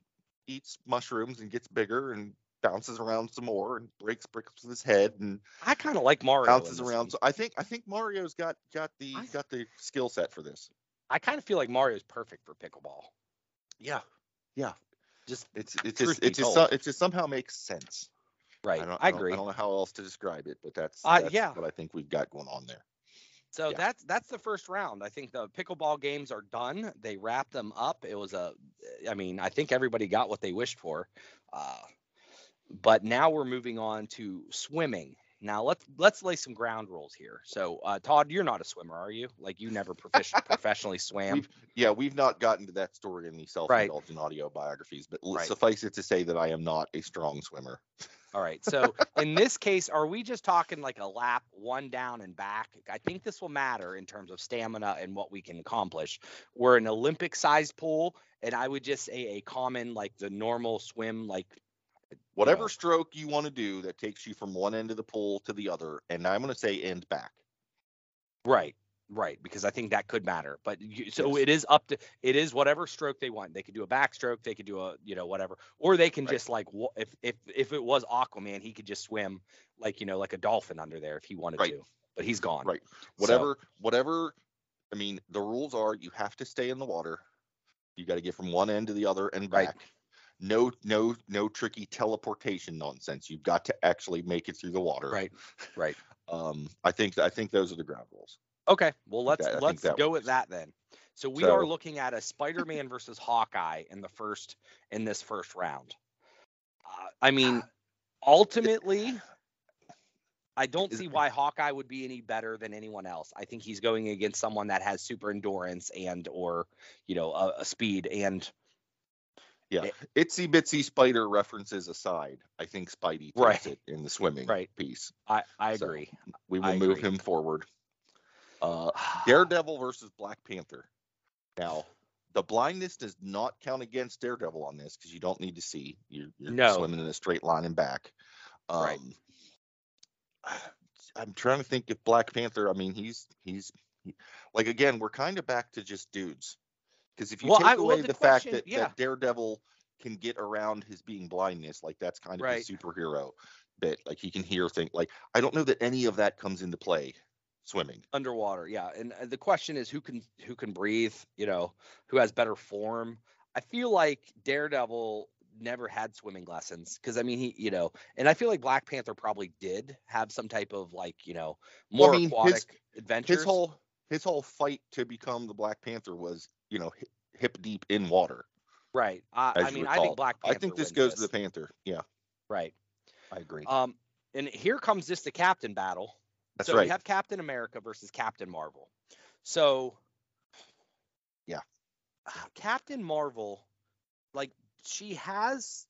eats mushrooms and gets bigger and bounces around some more and breaks bricks with his head, and I kind of like Mario bounces around. So I think Mario's got the skill set for this. I kind of feel like Mario's perfect for pickleball. Yeah, yeah. Just it just somehow makes sense. Right. I agree. I don't know how else to describe it, but that's what I think we've got going on there. So that's the first round. I think the pickleball games are done. They wrapped them up. It was I think everybody got what they wished for. But now we're moving on to swimming. Now let's lay some ground rules here. So Todd, you're not a swimmer, are you? Like you never professionally swam. We've not gotten to that story in the self-indulgent audio biographies, but suffice it to say that I am not a strong swimmer. All right. So in this case, are we just talking like a lap, one down and back? I think this will matter in terms of stamina and what we can accomplish. We're an Olympic-sized pool, and I would just say a common, like the normal swim, like whatever stroke you want to do that takes you from one end of the pool to the other. And I'm going to say end back. Right. Right, because I think that could matter. But it is up to whatever stroke they want. They could do a backstroke, they could do a whatever, or they can just like if it was Aquaman, he could just swim like a dolphin under there if he wanted to. But he's gone. Right. Whatever. I mean, the rules are you have to stay in the water. You got to get from one end to the other and back. Right. No tricky teleportation nonsense. You've got to actually make it through the water. Right. Right. I think those are the ground rules. Okay, well, let's go with that then. So we are looking at a Spider-Man versus Hawkeye in this first round. Ultimately, I don't see why Hawkeye would be any better than anyone else. I think he's going against someone that has super endurance and or a speed and. Yeah, itsy bitsy spider references aside, I think Spidey takes it in the swimming piece. I agree. We will move him forward. Daredevil versus Black Panther. Now, the blindness does not count against Daredevil on this because you don't need to see. You're swimming in a straight line and back. I'm trying to think if Black Panther. I mean, he's like again, we're kind of back to just dudes because if you take away the fact that Daredevil can get around his being blindness, like that's kind of a superhero bit. Like he can hear things. Like I don't know that any of that comes into play. Swimming underwater, and the question is who can breathe, who has better form. I feel like Daredevil never had swimming lessons because I mean he and I feel like Black Panther probably did have some type of like aquatic adventures. His whole fight to become the Black Panther was hip deep in water. Right. I think Black Panther. I think this goes to the Panther. Yeah. Right. I agree. And here comes the captain battle. That's so we have Captain America versus Captain Marvel. So, Captain Marvel, like she has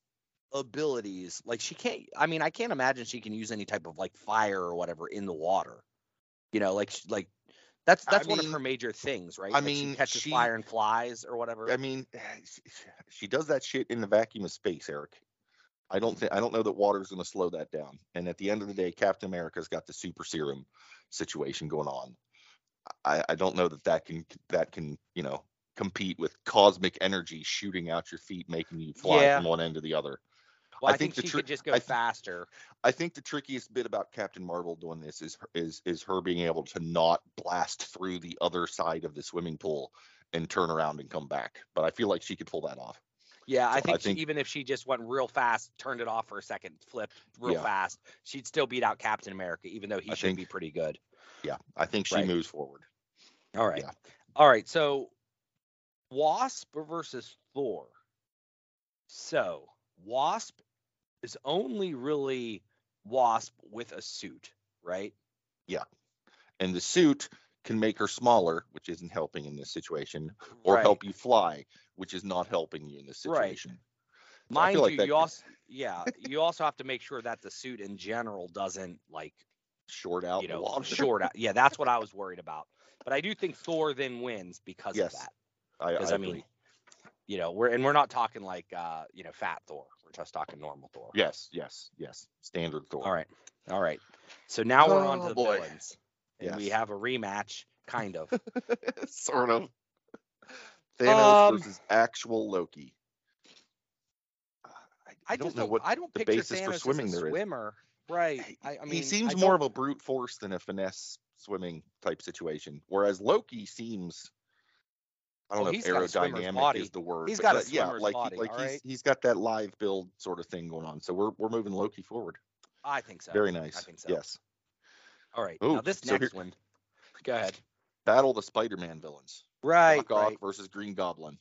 abilities. Like she can't. I mean, I can't imagine she can use any type of like fire or whatever in the water. Like that's one of her major things, right? I mean, she catches fire and flies or whatever. I mean, she does that shit in the vacuum of space, Eric. I don't know that water is going to slow that down. And at the end of the day, Captain America's got the super serum situation going on. I don't know that can compete with cosmic energy shooting out your feet, making you fly from one end to the other. Well, I think she could just go faster. I think the trickiest bit about Captain Marvel doing this is her being able to not blast through the other side of the swimming pool and turn around and come back. But I feel like she could pull that off. Yeah, I think even if she just went real fast, turned it off for a second, flipped real fast, she'd still beat out Captain America, even though he should be pretty good. Yeah, I think she moves forward. All right. Yeah. All right, so Wasp versus Thor. So Wasp is only really Wasp with a suit, right? Yeah, and the suit can make her smaller, which isn't helping in this situation, or help you fly, which is not helping you in this situation. Right. So you also have to make sure that the suit in general doesn't like short out. Short out. Yeah, that's what I was worried about. But I do think Thor then wins because of that. Because I mean, agree. We're not talking like fat Thor. We're just talking normal Thor. Yes. Standard Thor. All right. So now we're on to the villains. And we have a rematch, kind of. Sort of. Thanos versus actual Loki. I don't picture Thanos as a swimmer. Right. I mean, he seems more of a brute force than a finesse swimming type situation, whereas Loki seems I don't know if aerodynamic is the word. He's got a swimmer's body, all right? He's got that live build sort of thing going on. So we're moving Loki forward. I think so. Very nice. I think so. Yes. All right. Ooh, now this next one. Go ahead. Battle the Spider-Man villains. Right. Doc Ock versus Green Goblin.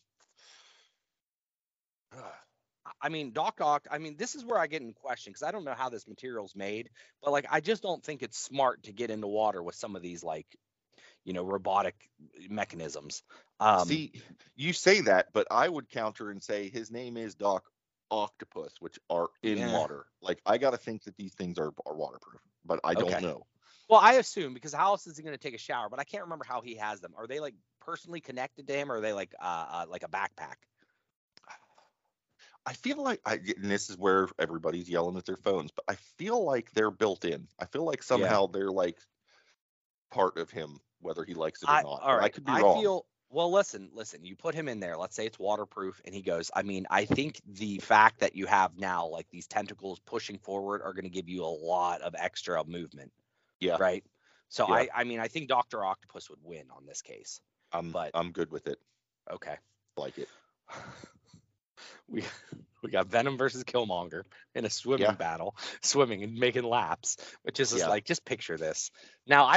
I mean, Doc Ock, I mean, this is where I get in question because I don't know how this material's made, but like, I just don't think it's smart to get into water with some of these, like, you know, robotic mechanisms. See, you say that, but I would counter and say his name is Doc Octopus, which are in water. Like, I got to think that these things are waterproof, but I don't know. Well, I assume, because how else is he going to take a shower? But I can't remember how he has them. Are they like personally connected to him, or are they like a backpack? I feel like and this is where everybody's yelling at their phones, but I feel like they're built in. I feel like somehow they're like part of him, whether he likes it or not. All right. I could be wrong. Well, listen, you put him in there. Let's say it's waterproof and he goes, I mean, I think the fact that you have now like these tentacles pushing forward are going to give you a lot of extra movement. Yeah. Right. So I mean, I think Dr. Octopus would win on this case. I'm good with it. Okay. Like it. We got Venom versus Killmonger in a swimming battle, swimming and making laps, which is just like, just picture this. Now,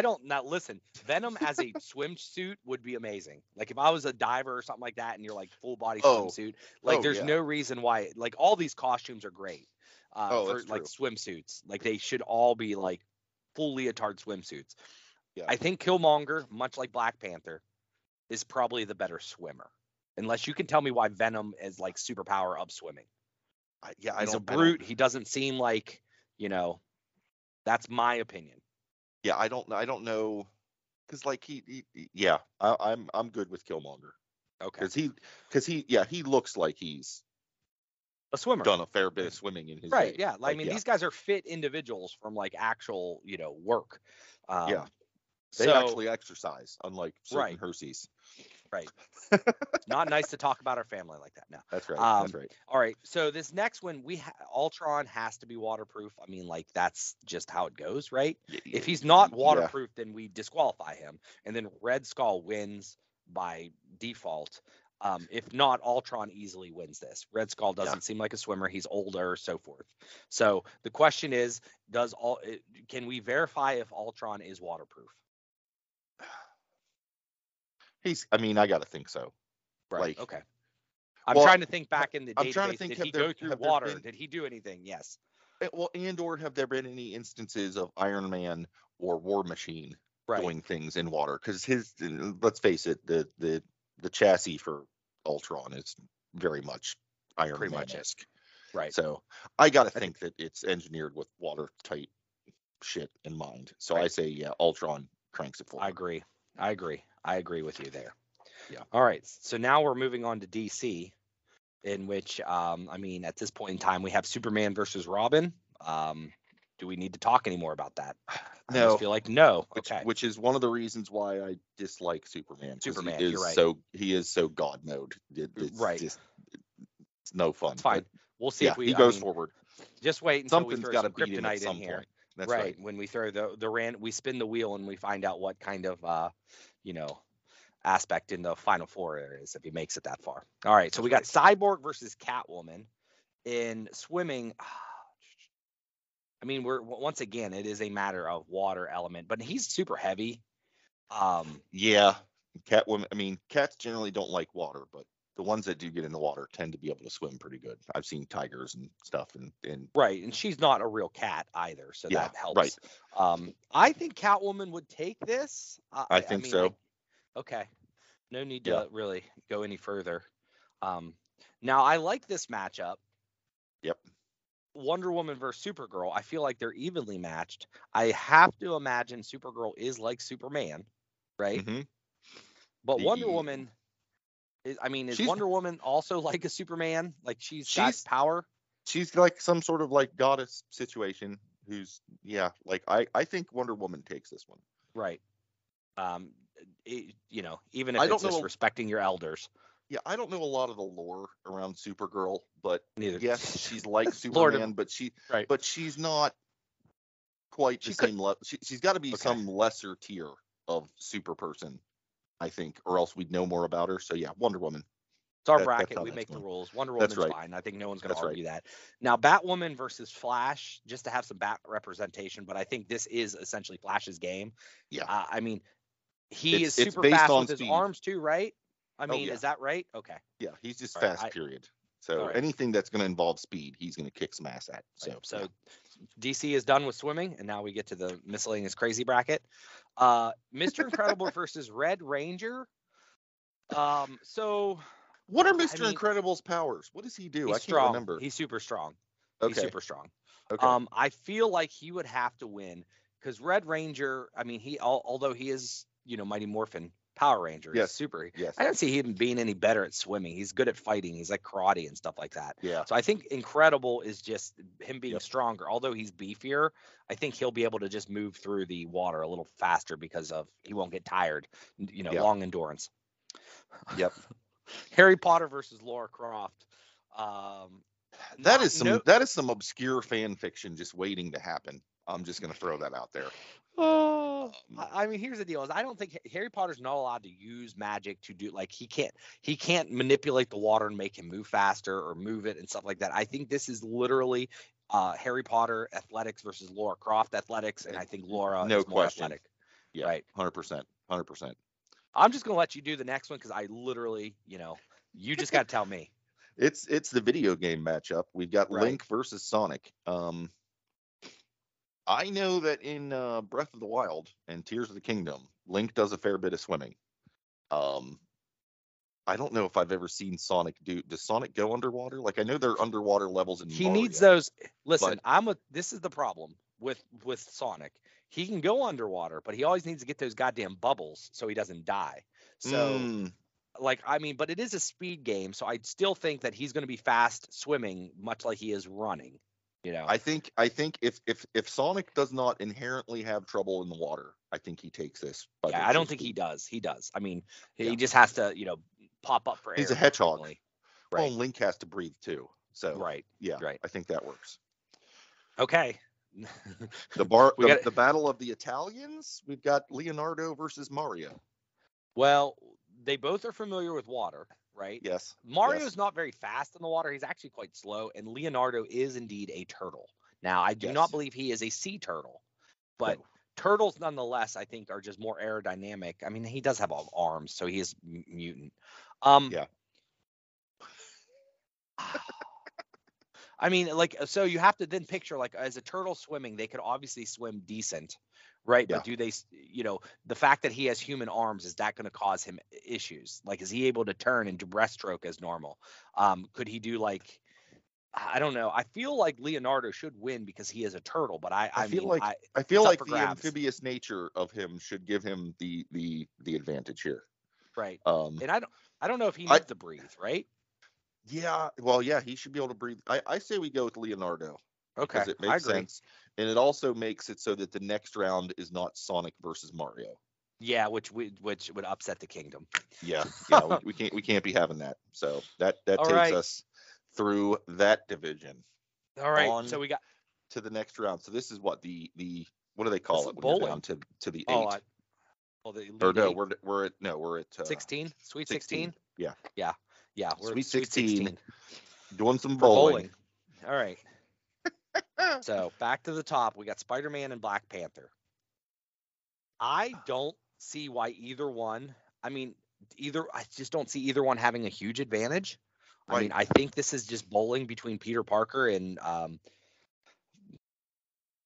listen, Venom as a swimsuit would be amazing. Like if I was a diver or something like that and you're like full body swimsuit, like there's no reason why, like all these costumes are great for like swimsuits. Like they should all be like full leotard swimsuits. Yeah. I think Killmonger, much like Black Panther, is probably the better swimmer. Unless you can tell me why Venom is like superpower of swimming. He's a brute. He doesn't seem like, you know, that's my opinion. Yeah, I don't know, because like I'm good with Killmonger. Okay. Because he looks like he's a swimmer. Done a fair bit of swimming in his day. Yeah. Like, I mean, these guys are fit individuals from like actual, you know, work. They actually exercise, unlike certain Hershey's. Right. Not nice to talk about our family like that now. That's right. That's right. All right. So this next one, Ultron has to be waterproof. I mean, like, that's just how it goes, right? If he's not waterproof, then we disqualify him. And then Red Skull wins by default. If not, Ultron easily wins this. Red Skull doesn't seem like a swimmer. He's older, so forth. So the question is, can we verify if Ultron is waterproof? I mean, I got to think so. Right. Like, okay. I'm trying to think back in the database. I'm trying to think, did he go through water? Did he do anything? Yes. Well, and or have there been any instances of Iron Man or War Machine doing things in water? Because let's face it, the chassis for Ultron is very much Iron Man-esque. Right. So I got to think that it's engineered with watertight shit in mind. So I say, Ultron cranks it for him. I agree with you there. Yeah. All right. So now we're moving on to DC, in which, I mean, at this point in time, we have Superman versus Robin. Do we need to talk anymore about that? No. I just feel like no. Which is one of the reasons why I dislike Superman. You're right. He is so God mode. It's no fun. It's fine. We'll see if he goes forward. Just wait until something's we throw some kryptonite in here. Point. That's right. When we throw we spin the wheel and we find out what kind of aspect in the Final Four there is if he makes it that far. All right, so we got Cyborg versus Catwoman in swimming. I mean, we're once again it is a matter of water element, but he's super heavy. Catwoman. I mean, cats generally don't like water, but the ones that do get in the water tend to be able to swim pretty good. I've seen tigers and stuff. And she's not a real cat either, so that helps. Right. I think Catwoman would take this. I think so. Okay. No need to really go any further. Now, I like this matchup. Yep. Wonder Woman versus Supergirl. I feel like they're evenly matched. I have to imagine Supergirl is like Superman, right? Mm-hmm. But Wonder Woman... I mean, is Wonder Woman also like a Superman? Like she's got power? She's like some sort of like goddess situation who's, like I think Wonder Woman takes this one. Right. Even if it's disrespecting your elders. Yeah, I don't know a lot of the lore around Supergirl, but yes, she's like Superman, but she's not quite the same level. She's got to be some lesser tier of super person. I think, or else we'd know more about her. So yeah, Wonder Woman. It's our bracket. We make the rules. Wonder Woman's fine. I think no one's going to argue that. Now, Batwoman versus Flash, just to have some Bat representation, but I think this is essentially Flash's game. Yeah. I mean, he is super fast with his arms too, right? I mean, is that right? Okay. Yeah, he's just fast, period. So anything that's going to involve speed, he's going to kick some ass at. So DC is done with swimming, and now we get to the miscellaneous crazy bracket. Mr. Incredible versus Red Ranger. What are Mr. Incredible's powers? What does he do? I can't remember. He's super strong. Okay. He's super strong. Okay. I feel like he would have to win because Red Ranger, I mean, although he is, Mighty Morphin Power Ranger, he's super. Yes. I don't see him being any better at swimming. He's good at fighting. He's like karate and stuff like that. Yeah. So I think Incredible is just him being stronger. Although he's beefier, I think he'll be able to just move through the water a little faster because of he won't get tired, long endurance. Yep. Harry Potter versus Laura Croft. That is some obscure fan fiction just waiting to happen. I'm just going to throw that out there. Oh, I mean, here's the deal: is I don't think Harry Potter's not allowed to use magic to do he can't manipulate the water and make him move faster or move it and stuff like that. I think this is literally Harry Potter athletics versus Laura Croft athletics, and I think Laura is more athletic. Yeah, right. 100%. I'm just going to let you do the next one because I literally, you just got to tell me. It's the video game matchup. We've got Link versus Sonic. I know that in Breath of the Wild and Tears of the Kingdom, Link does a fair bit of swimming. I don't know if I've ever seen Sonic do. Does Sonic go underwater? Like I know there are underwater levels in Mario. He needs those. Listen, this is the problem with Sonic. He can go underwater, but he always needs to get those goddamn bubbles so he doesn't die. So, but it is a speed game, so I still think that he's going to be fast swimming, much like he is running. I think if Sonic does not inherently have trouble in the water, I think he takes this. I don't think he does. He does. I mean, he just has to, pop up for air. He's a hedgehog. Right. Well, Link has to breathe too. So I think that works. Okay. The battle of the Italians. We've got Leonardo versus Mario. Well, they both are familiar with water, right? Yes. Mario's not very fast in the water. He's actually quite slow, and Leonardo is indeed a turtle. Now, I do not believe he is a sea turtle, but turtles nonetheless, I think, are just more aerodynamic. I mean, he does have all arms, so he is mutant. I mean, so you have to then picture, as a turtle swimming, they could obviously swim decent, right? Yeah. But do they, the fact that he has human arms, is that going to cause him issues? Is he able to turn and do breaststroke as normal? Could he do, I don't know. I feel like Leonardo should win because he is a turtle, but I feel like the amphibious nature of him should give him the advantage here. Right. And I don't know if he needs to breathe, right? Yeah, well, yeah, he should be able to breathe. I say we go with Leonardo. Okay, because it makes sense, and it also makes it so that the next round is not Sonic versus Mario. Yeah, which would upset the kingdom. Yeah, we can't be having that. So that takes us through that division. All right, so we got to the next round. So this is what the what do they call it? Bowling down to the eight. We're at 16. Sweet 16. Yeah. Yeah, we're Sweet 16. Doing some bowling. All right. So back to the top. We got Spider-Man and Black Panther. I don't see why either one. I just don't see either one having a huge advantage. Right. I think this is just bowling between Peter Parker and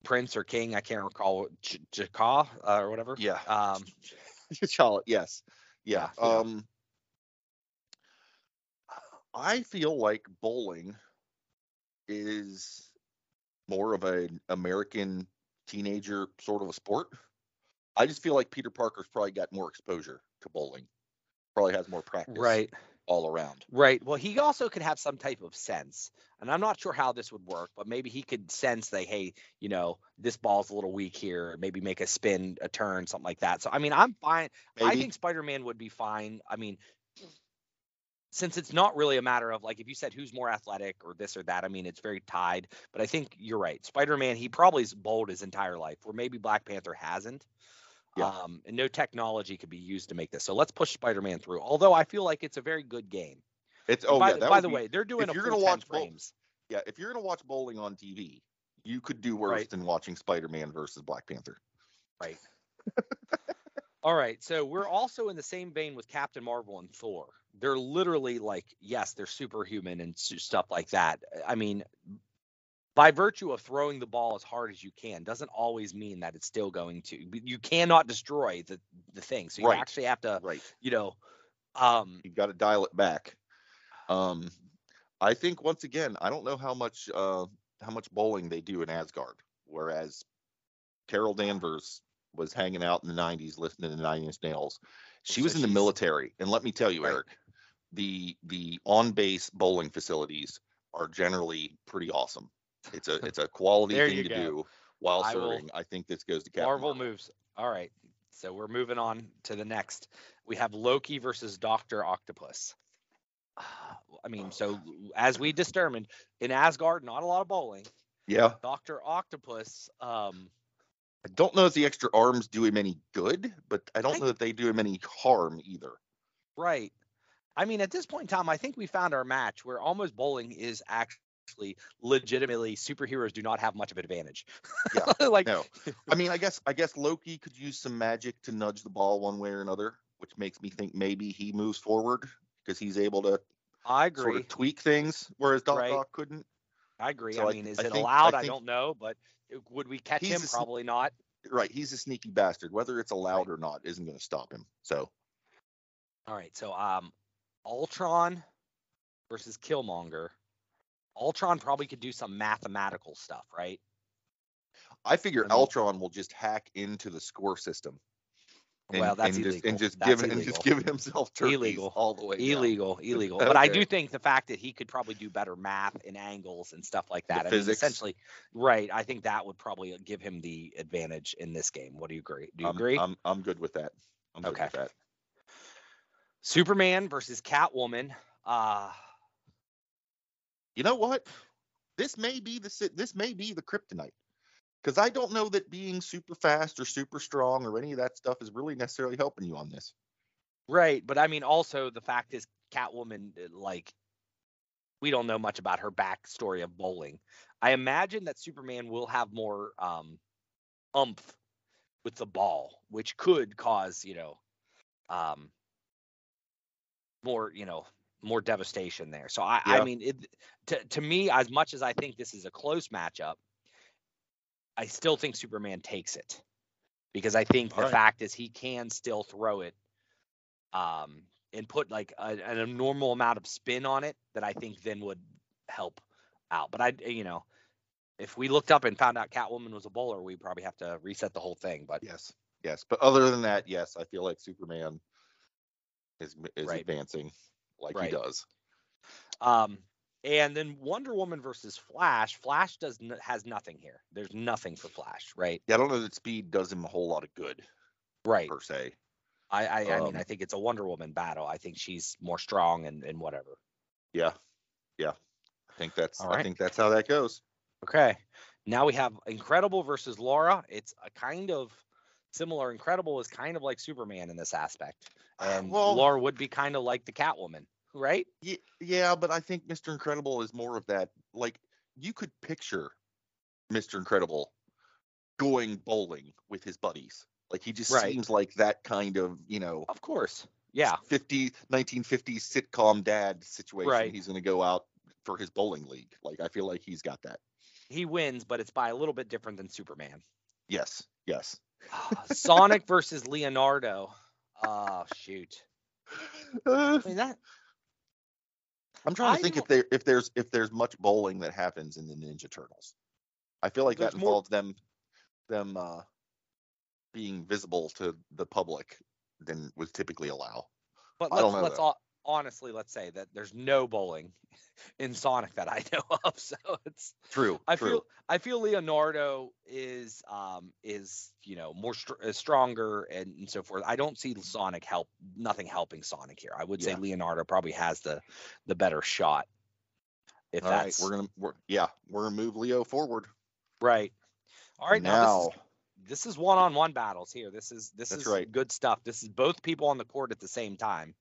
Prince or King. I can't recall. Chaka or whatever. Yeah. T'Challa. Yes. Yeah. I feel like bowling is more of an American teenager sort of a sport. I just feel like Peter Parker's probably got more exposure to bowling, probably has more practice all around. Right. Well, he also could have some type of sense, and I'm not sure how this would work, but maybe he could sense that, hey, this ball's a little weak here, maybe make a turn, something like that. So, I'm fine. Maybe. I think Spider-Man would be fine. Since it's not really a matter of if you said who's more athletic or this or that, it's very tied. But I think you're right. Spider-Man, he probably has bowled his entire life, where maybe Black Panther hasn't. Yeah. And no technology could be used to make this. So let's push Spider-Man through. Although I feel like it's a very good game. It's by the way, they're doing frames. Yeah, if you're going to watch bowling on TV, you could do worse than watching Spider-Man versus Black Panther. Right. All right, so we're also in the same vein with Captain Marvel and Thor. They're literally like, yes, they're superhuman and stuff like that. I mean, by virtue of throwing the ball as hard as you can doesn't always mean that it's still going to. You cannot destroy the thing, so you actually have to, you know. You've got to dial it back. I think, once again, I don't know how much bowling they do in Asgard, whereas Carol Danvers was hanging out in the 90s listening to 9 Inch Nails. She was in the military, and let me tell you, Eric, the on-base bowling facilities are generally pretty awesome. It's a quality thing to do while serving. I think this goes to Captain Marvel. Marvel moves. All right, so we're moving on to the next. We have Loki versus Dr. Octopus. I mean, so as we determined, in Asgard, not a lot of bowling. Yeah. Dr. Octopus, I don't know if the extra arms do him any good, but I don't know that they do him any harm either. Right. I mean, at this point in time, I think we found our match where almost bowling is actually legitimately superheroes do not have much of an advantage. Yeah. No. I mean, I guess Loki could use some magic to nudge the ball one way or another, which makes me think maybe he moves forward because he's able to sort of tweak things, whereas Doc Ock couldn't. I agree. So I mean, is it allowed? I don't know, but would we catch him? Probably not. Right. He's a sneaky bastard. Whether it's allowed or not isn't going to stop him. So. All right. So Ultron versus Killmonger. Ultron probably could do some mathematical stuff, right? I figure Ultron will just hack into the score system. And just give himself turkeys all the way. Illegal. But I do think the fact that he could probably do better math and angles and stuff like that. I mean, essentially, I think that would probably give him the advantage in this game. What do you agree? Do you agree? I'm good with that. I'm good with that. Superman versus Catwoman. You know what? This may be the kryptonite. Because I don't know that being super fast or super strong or any of that stuff is really necessarily helping you on this. Right. But I mean, also the fact is Catwoman, like, we don't know much about her backstory of bowling. I imagine that Superman will have more oomph with the ball, which could cause, you know, more devastation there. So, I mean, to me, as much as I think this is a close matchup, I still think Superman takes it because I think the fact is he can still throw it and put like an abnormal amount of spin on it that I think then would help out. But if we looked up and found out Catwoman was a bowler, we probably have to reset the whole thing. But yes. But other than that, yes, I feel like Superman is advancing like he does. And then Wonder Woman versus Flash. Flash has nothing here. There's nothing for Flash, right? Yeah, I don't know that speed does him a whole lot of good, per se. I mean, I think it's a Wonder Woman battle. I think she's more strong and whatever. Yeah. I think that's how that goes. Okay. Now we have Incredible versus Laura. It's a kind of similar. Incredible is kind of like Superman in this aspect, and Laura would be kind of like the Catwoman. Right? Yeah, but I think Mr. Incredible is more of that. Like, you could picture Mr. Incredible going bowling with his buddies. Like, he just seems like that kind of, you know. Of course. Yeah. 1950s sitcom dad situation. Right. He's going to go out for his bowling league. Like, I feel like he's got that. He wins, but it's by a little bit different than Superman. Yes. Sonic versus Leonardo. Oh, shoot. I mean, that... I'm trying to think if there's much bowling that happens in the Ninja Turtles. I feel like that involves them being visible to the public than was typically allowed. But let's say that there's no bowling in Sonic that I know of. So it's true. I feel Leonardo is more stronger and so forth. I don't see nothing helping Sonic here. I would say Leonardo probably has the better shot. If all that's right, we're gonna move Leo forward. Right. All right. Now this is one-on-one battles here. This is good stuff. This is both people on the court at the same time.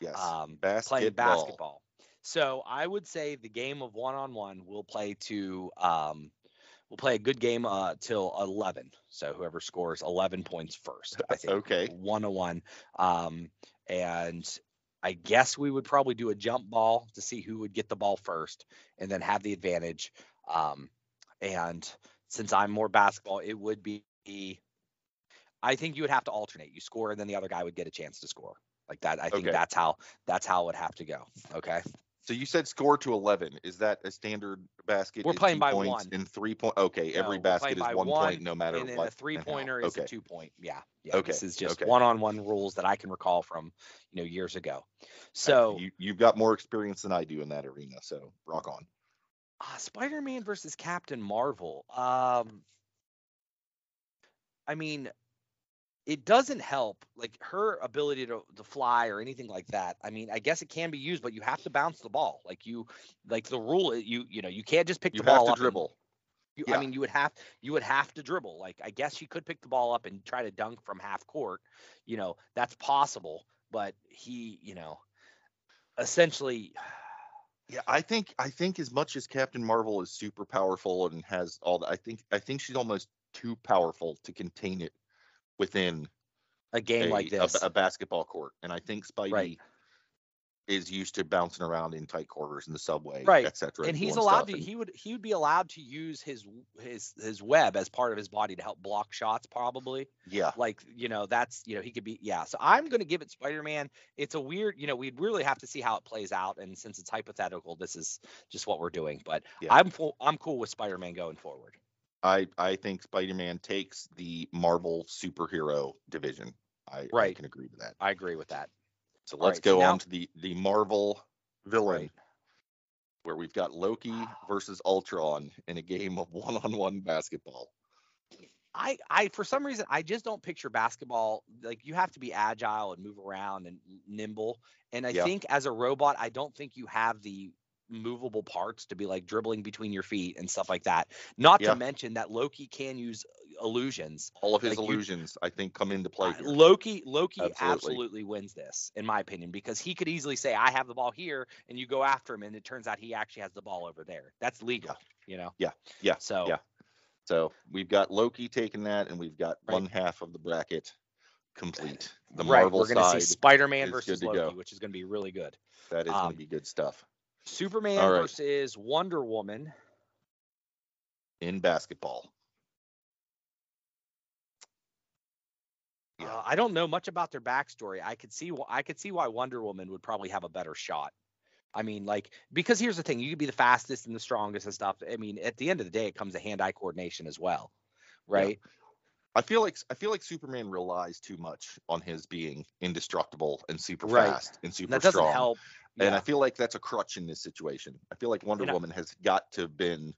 Yes. Playing basketball. So I would say the game of one-on-one will play to we'll play a good game till 11. So whoever scores 11 points first, I think. Okay. 1-on-1. And I guess we would probably do a jump ball to see who would get the ball first and then have the advantage. And since I'm more basketball, it would be, I think you would have to alternate. You score and then the other guy would get a chance to score like that. I think that's how it would have to go. Okay. So you said score to 11. Is that a standard basket? We're playing by 1 and 3 point. Okay, no, every basket is 1 point, no matter what. And then a 3-pointer is a 2 point. Yeah. Yeah. Okay. This is just one-on-one rules that I can recall from years ago. So you've got more experience than I do in that arena. So rock on. Spider-Man versus Captain Marvel. I mean, it doesn't help, like, her ability to fly or anything like that. I mean, I guess it can be used, but you have to bounce the ball. Like, the rule is you can't just pick the ball up. You have to dribble. I mean, you would have to dribble. Like, I guess she could pick the ball up and try to dunk from half court. That's possible, but he, essentially. Yeah, I think as much as Captain Marvel is super powerful and has all that, I think she's almost too powerful to contain it within a game like this, a basketball court. And I think Spidey is used to bouncing around in tight quarters in the subway, etc. And he's allowed to. He would be allowed to use his web as part of his body to help block shots, probably. Yeah. Like he could be. Yeah. So I'm going to give it Spider-Man. It's a weird. We'd really have to see how it plays out. And since it's hypothetical, this is just what we're doing. But yeah. I'm cool with Spider-Man going forward. I think Spider-Man takes the Marvel superhero division. I can agree with that. I agree with that. So let's go on to the Marvel villain, where we've got Loki versus Ultron in a game of one-on-one basketball. I for some reason, I just don't picture basketball. Like, you have to be agile and move around and nimble. And I think as a robot, I don't think you have the movable parts to be like dribbling between your feet and stuff like that. Not to mention that Loki can use illusions. All of his illusions, I think, come into play here. Loki absolutely wins this, in my opinion, because he could easily say, I have the ball here, and you go after him, and it turns out he actually has the ball over there. That's legal, Yeah. So we've got Loki taking that, and we've got one half of the bracket complete. The Marvel side. We're going to see Spider-Man versus Loki, which is going to be really good. That is going to be good stuff. Superman versus Wonder Woman in basketball. I don't know much about their backstory. I could see why Wonder Woman would probably have a better shot. I mean, because here's the thing: you could be the fastest and the strongest and stuff. I mean, at the end of the day, it comes to hand-eye coordination as well, right? Yeah. I feel like Superman relies too much on his being indestructible and super fast and super strong. That doesn't help. Yeah. And I feel like that's a crutch in this situation. I feel like Wonder Woman has got to have been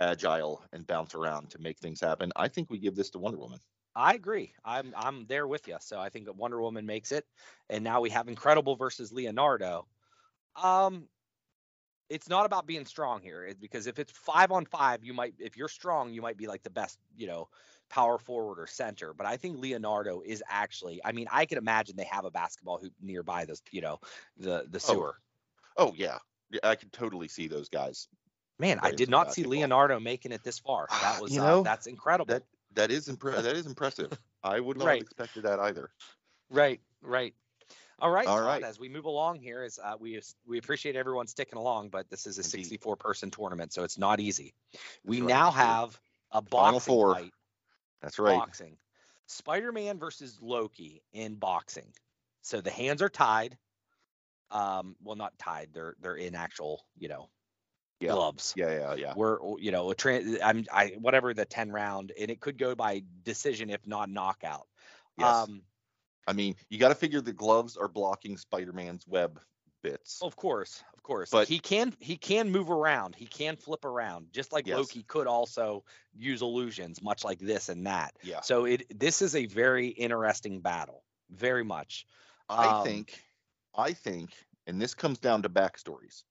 agile and bounce around to make things happen. I think we give this to Wonder Woman. I agree. I'm there with you. So I think that Wonder Woman makes it. And now we have Incredible versus Leonardo. It's not about being strong here, because if it's 5-on-5, if you're strong, you might be like the best, power forward or center. But I think Leonardo is actually, I mean, I could imagine they have a basketball hoop nearby this, the sewer. Oh yeah. I could totally see those guys. Man, I did not see Leonardo making it this far. That was, that's incredible. That is impressive. I would not have expected that either. Right. All right. As we move along here, we appreciate everyone sticking along, but this is a 64-person tournament, so it's not easy. We now have a boxing fight. That's right. Boxing. Spider-Man versus Loki in boxing. So the hands are tied. Well, not tied. They're in actual, gloves. Yeah. We're, whatever the 10 round, and it could go by decision if not knockout. Yes. I mean, you got to figure the gloves are blocking Spider-Man's web bits. Of course. But he can move around. He can flip around, just like Loki could also use illusions, much like this and that. Yeah. So this is a very interesting battle, very much. I think, and this comes down to backstories,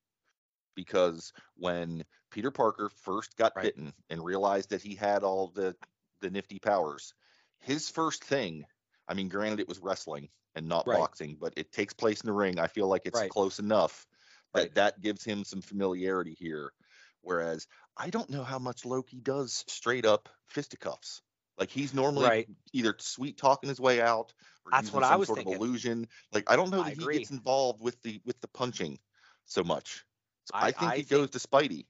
because when Peter Parker first got bitten and realized that he had all the the nifty powers. His first thing, I mean, granted it was wrestling and not boxing, but it takes place in the ring. I feel like it's close enough that that gives him some familiarity here. Whereas I don't know how much Loki does straight up fisticuffs. Like, he's normally either sweet talking his way out or that's using what some sort of illusion. Like, I don't know that he gets involved with the punching so much. So I think he goes to Spidey.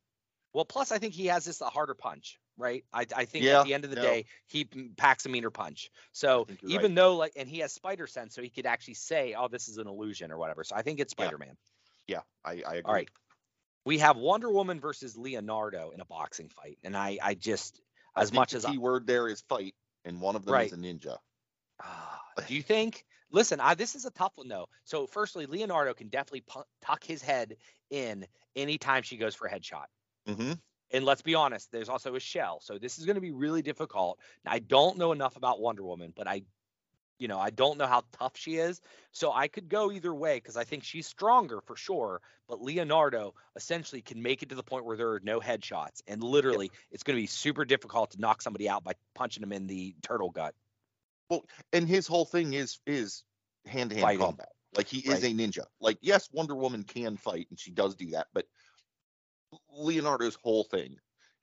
Well, plus I think he has this harder punch, right? I think at the end of the day, he packs a meaner punch. So even though like, and he has spider sense, so he could actually say, "Oh, this is an illusion" or whatever. So I think it's Spider-Man. Yeah, I agree. All right, we have Wonder Woman versus Leonardo in a boxing fight, and I just. As much as the key word there is fight, and one of them is a ninja. Do you think? Listen, this is a tough one though. So, firstly, Leonardo can definitely tuck his head in anytime she goes for a headshot. Mm-hmm. And let's be honest, there's also a shell, so this is going to be really difficult. I don't know enough about Wonder Woman, but I don't know how tough she is, so I could go either way because I think she's stronger for sure. But Leonardo essentially can make it to the point where there are no headshots, and literally it's going to be super difficult to knock somebody out by punching them in the turtle gut. Well, and his whole thing is hand-to-hand fighting. Combat. Like, he is a ninja. Like, yes, Wonder Woman can fight, and she does do that, but Leonardo's whole thing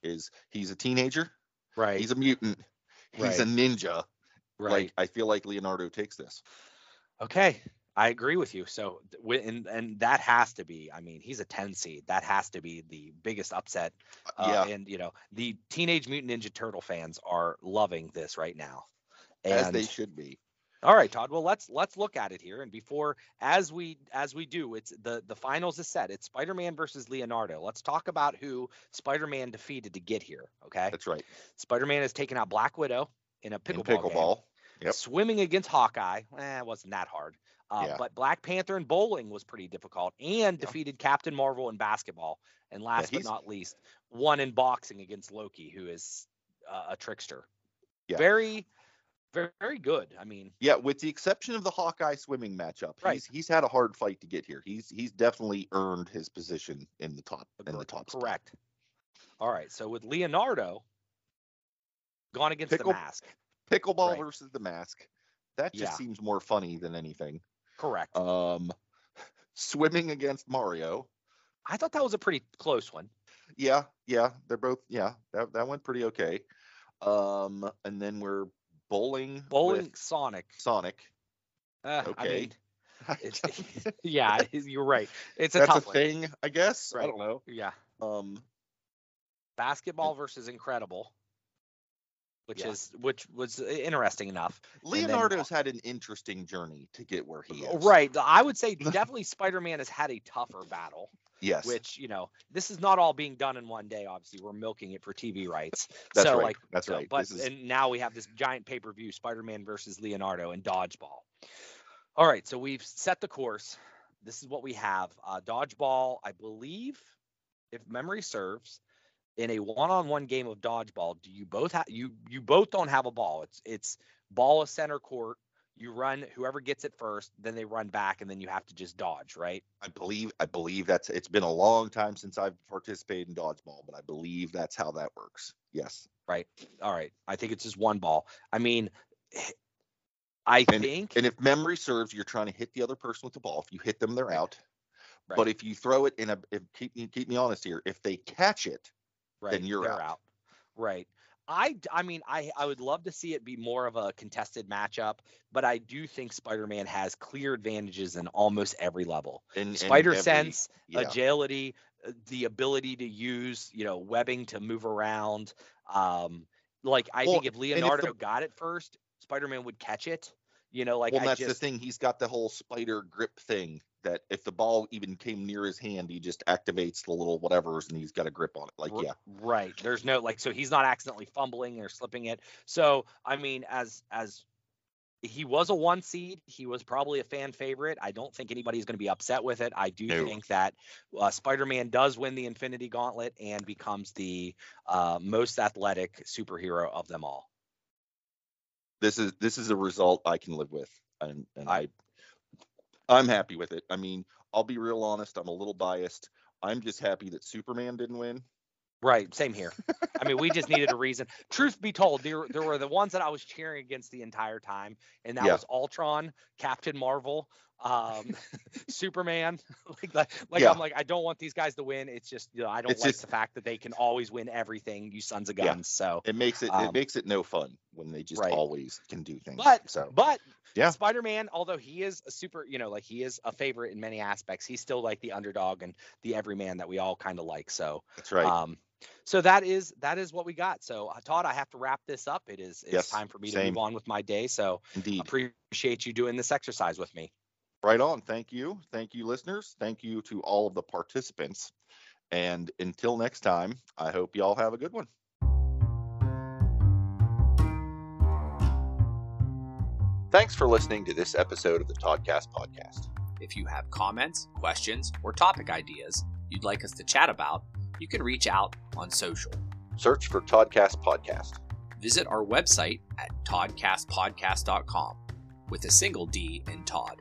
is he's a teenager, he's a mutant, he's a ninja. Like, I feel like Leonardo takes this. Okay, I agree with you. So, and that has to be, I mean, he's a 10 seed. That has to be the biggest upset. And, you know, the Teenage Mutant Ninja Turtle fans are loving this right now. And, as they should be. All right, Todd. Well, let's look at it here. And before, as we do, it's the finals is set. It's Spider-Man versus Leonardo. Let's talk about who Spider-Man defeated to get here. Okay, that's right. Spider-Man has taken out Black Widow in a pickleball. Yep. Swimming against Hawkeye, it wasn't that hard. But Black Panther and bowling was pretty difficult, and defeated Captain Marvel in basketball. And last but not least, won in boxing against Loki, who is a trickster. Yeah. Very, very, very good. I mean, with the exception of the Hawkeye swimming matchup, he's had a hard fight to get here. He's definitely earned his position in the top. Correct. Spot. All right. So with Leonardo, gone against the mask. Pickleball versus the mask. That just seems more funny than anything. Correct. Swimming against Mario. I thought that was a pretty close one. Yeah. They're both, that went pretty okay. And then we're bowling. Bowling with Sonic. Okay. I mean, you're right. It's a tough one. That's a thing, I guess. Right. I don't know. Yeah. Basketball versus Incredible. Which was interesting enough. Leonardo's had an interesting journey to get where he is. Right. I would say definitely Spider-Man has had a tougher battle. Yes. Which, you know, this is not all being done in one day. Obviously, we're milking it for TV rights. That's right. But and now we have this giant pay-per-view, Spider-Man versus Leonardo in dodgeball. All right. So we've set the course. This is what we have. Dodgeball, I believe, if memory serves. In a one-on-one game of dodgeball, do you both have you both don't have a ball? It's ball is center court. You run whoever gets it first, then they run back, and then you have to just dodge, right? I believe that's it's been a long time since I've participated in dodgeball, but I believe that's how that works. Yes. Right. All right. I think it's just one ball. I mean, and if memory serves, you're trying to hit the other person with the ball. If you hit them, they're out. Right. But if you throw it in keep me honest here, if they catch it. Right. Then you're out. Right. I mean, I would love to see it be more of a contested matchup, but I do think Spider-Man has clear advantages in almost every level. Spider-Sense, agility, the ability to use, you know, webbing to move around. I think if Leonardo got it first, Spider-Man would catch it. You know, like that's the thing. He's got the whole spider grip thing that if the ball even came near his hand, he just activates the little whatevers and he's got a grip on it. Like, right. There's no so he's not accidentally fumbling or slipping it. So I mean, as he was a one seed, he was probably a fan favorite. I don't think anybody's going to be upset with it. I do think that Spider-Man does win the Infinity Gauntlet and becomes the most athletic superhero of them all. This is a result I can live with, and I'm happy with it. I mean, I'll be real honest. I'm a little biased. I'm just happy that Superman didn't win. Right. Same here. I mean, we just needed a reason. Truth be told, there were the ones that I was cheering against the entire time, and that was Ultron, Captain Marvel, Superman. I'm like, I don't want these guys to win. It's just, you know, I don't the fact that they can always win everything, you sons of guns. So it makes it no fun when they just always can do things. But Spider-Man, although he is a super, you know, like he is a favorite in many aspects, he's still like the underdog and the everyman that we all kind of like. So that's right. So that is what we got. So Todd, I have to wrap this up. It's time for me to move on with my day. So I appreciate you doing this exercise with me. Right on. Thank you. Thank you, listeners. Thank you to all of the participants. And until next time, I hope y'all have a good one. Thanks for listening to this episode of the Toddcast podcast. If you have comments, questions, or topic ideas you'd like us to chat about, you can reach out on social. Search for Toddcast Podcast. Visit our website at toddcastpodcast.com with a single D in Todd.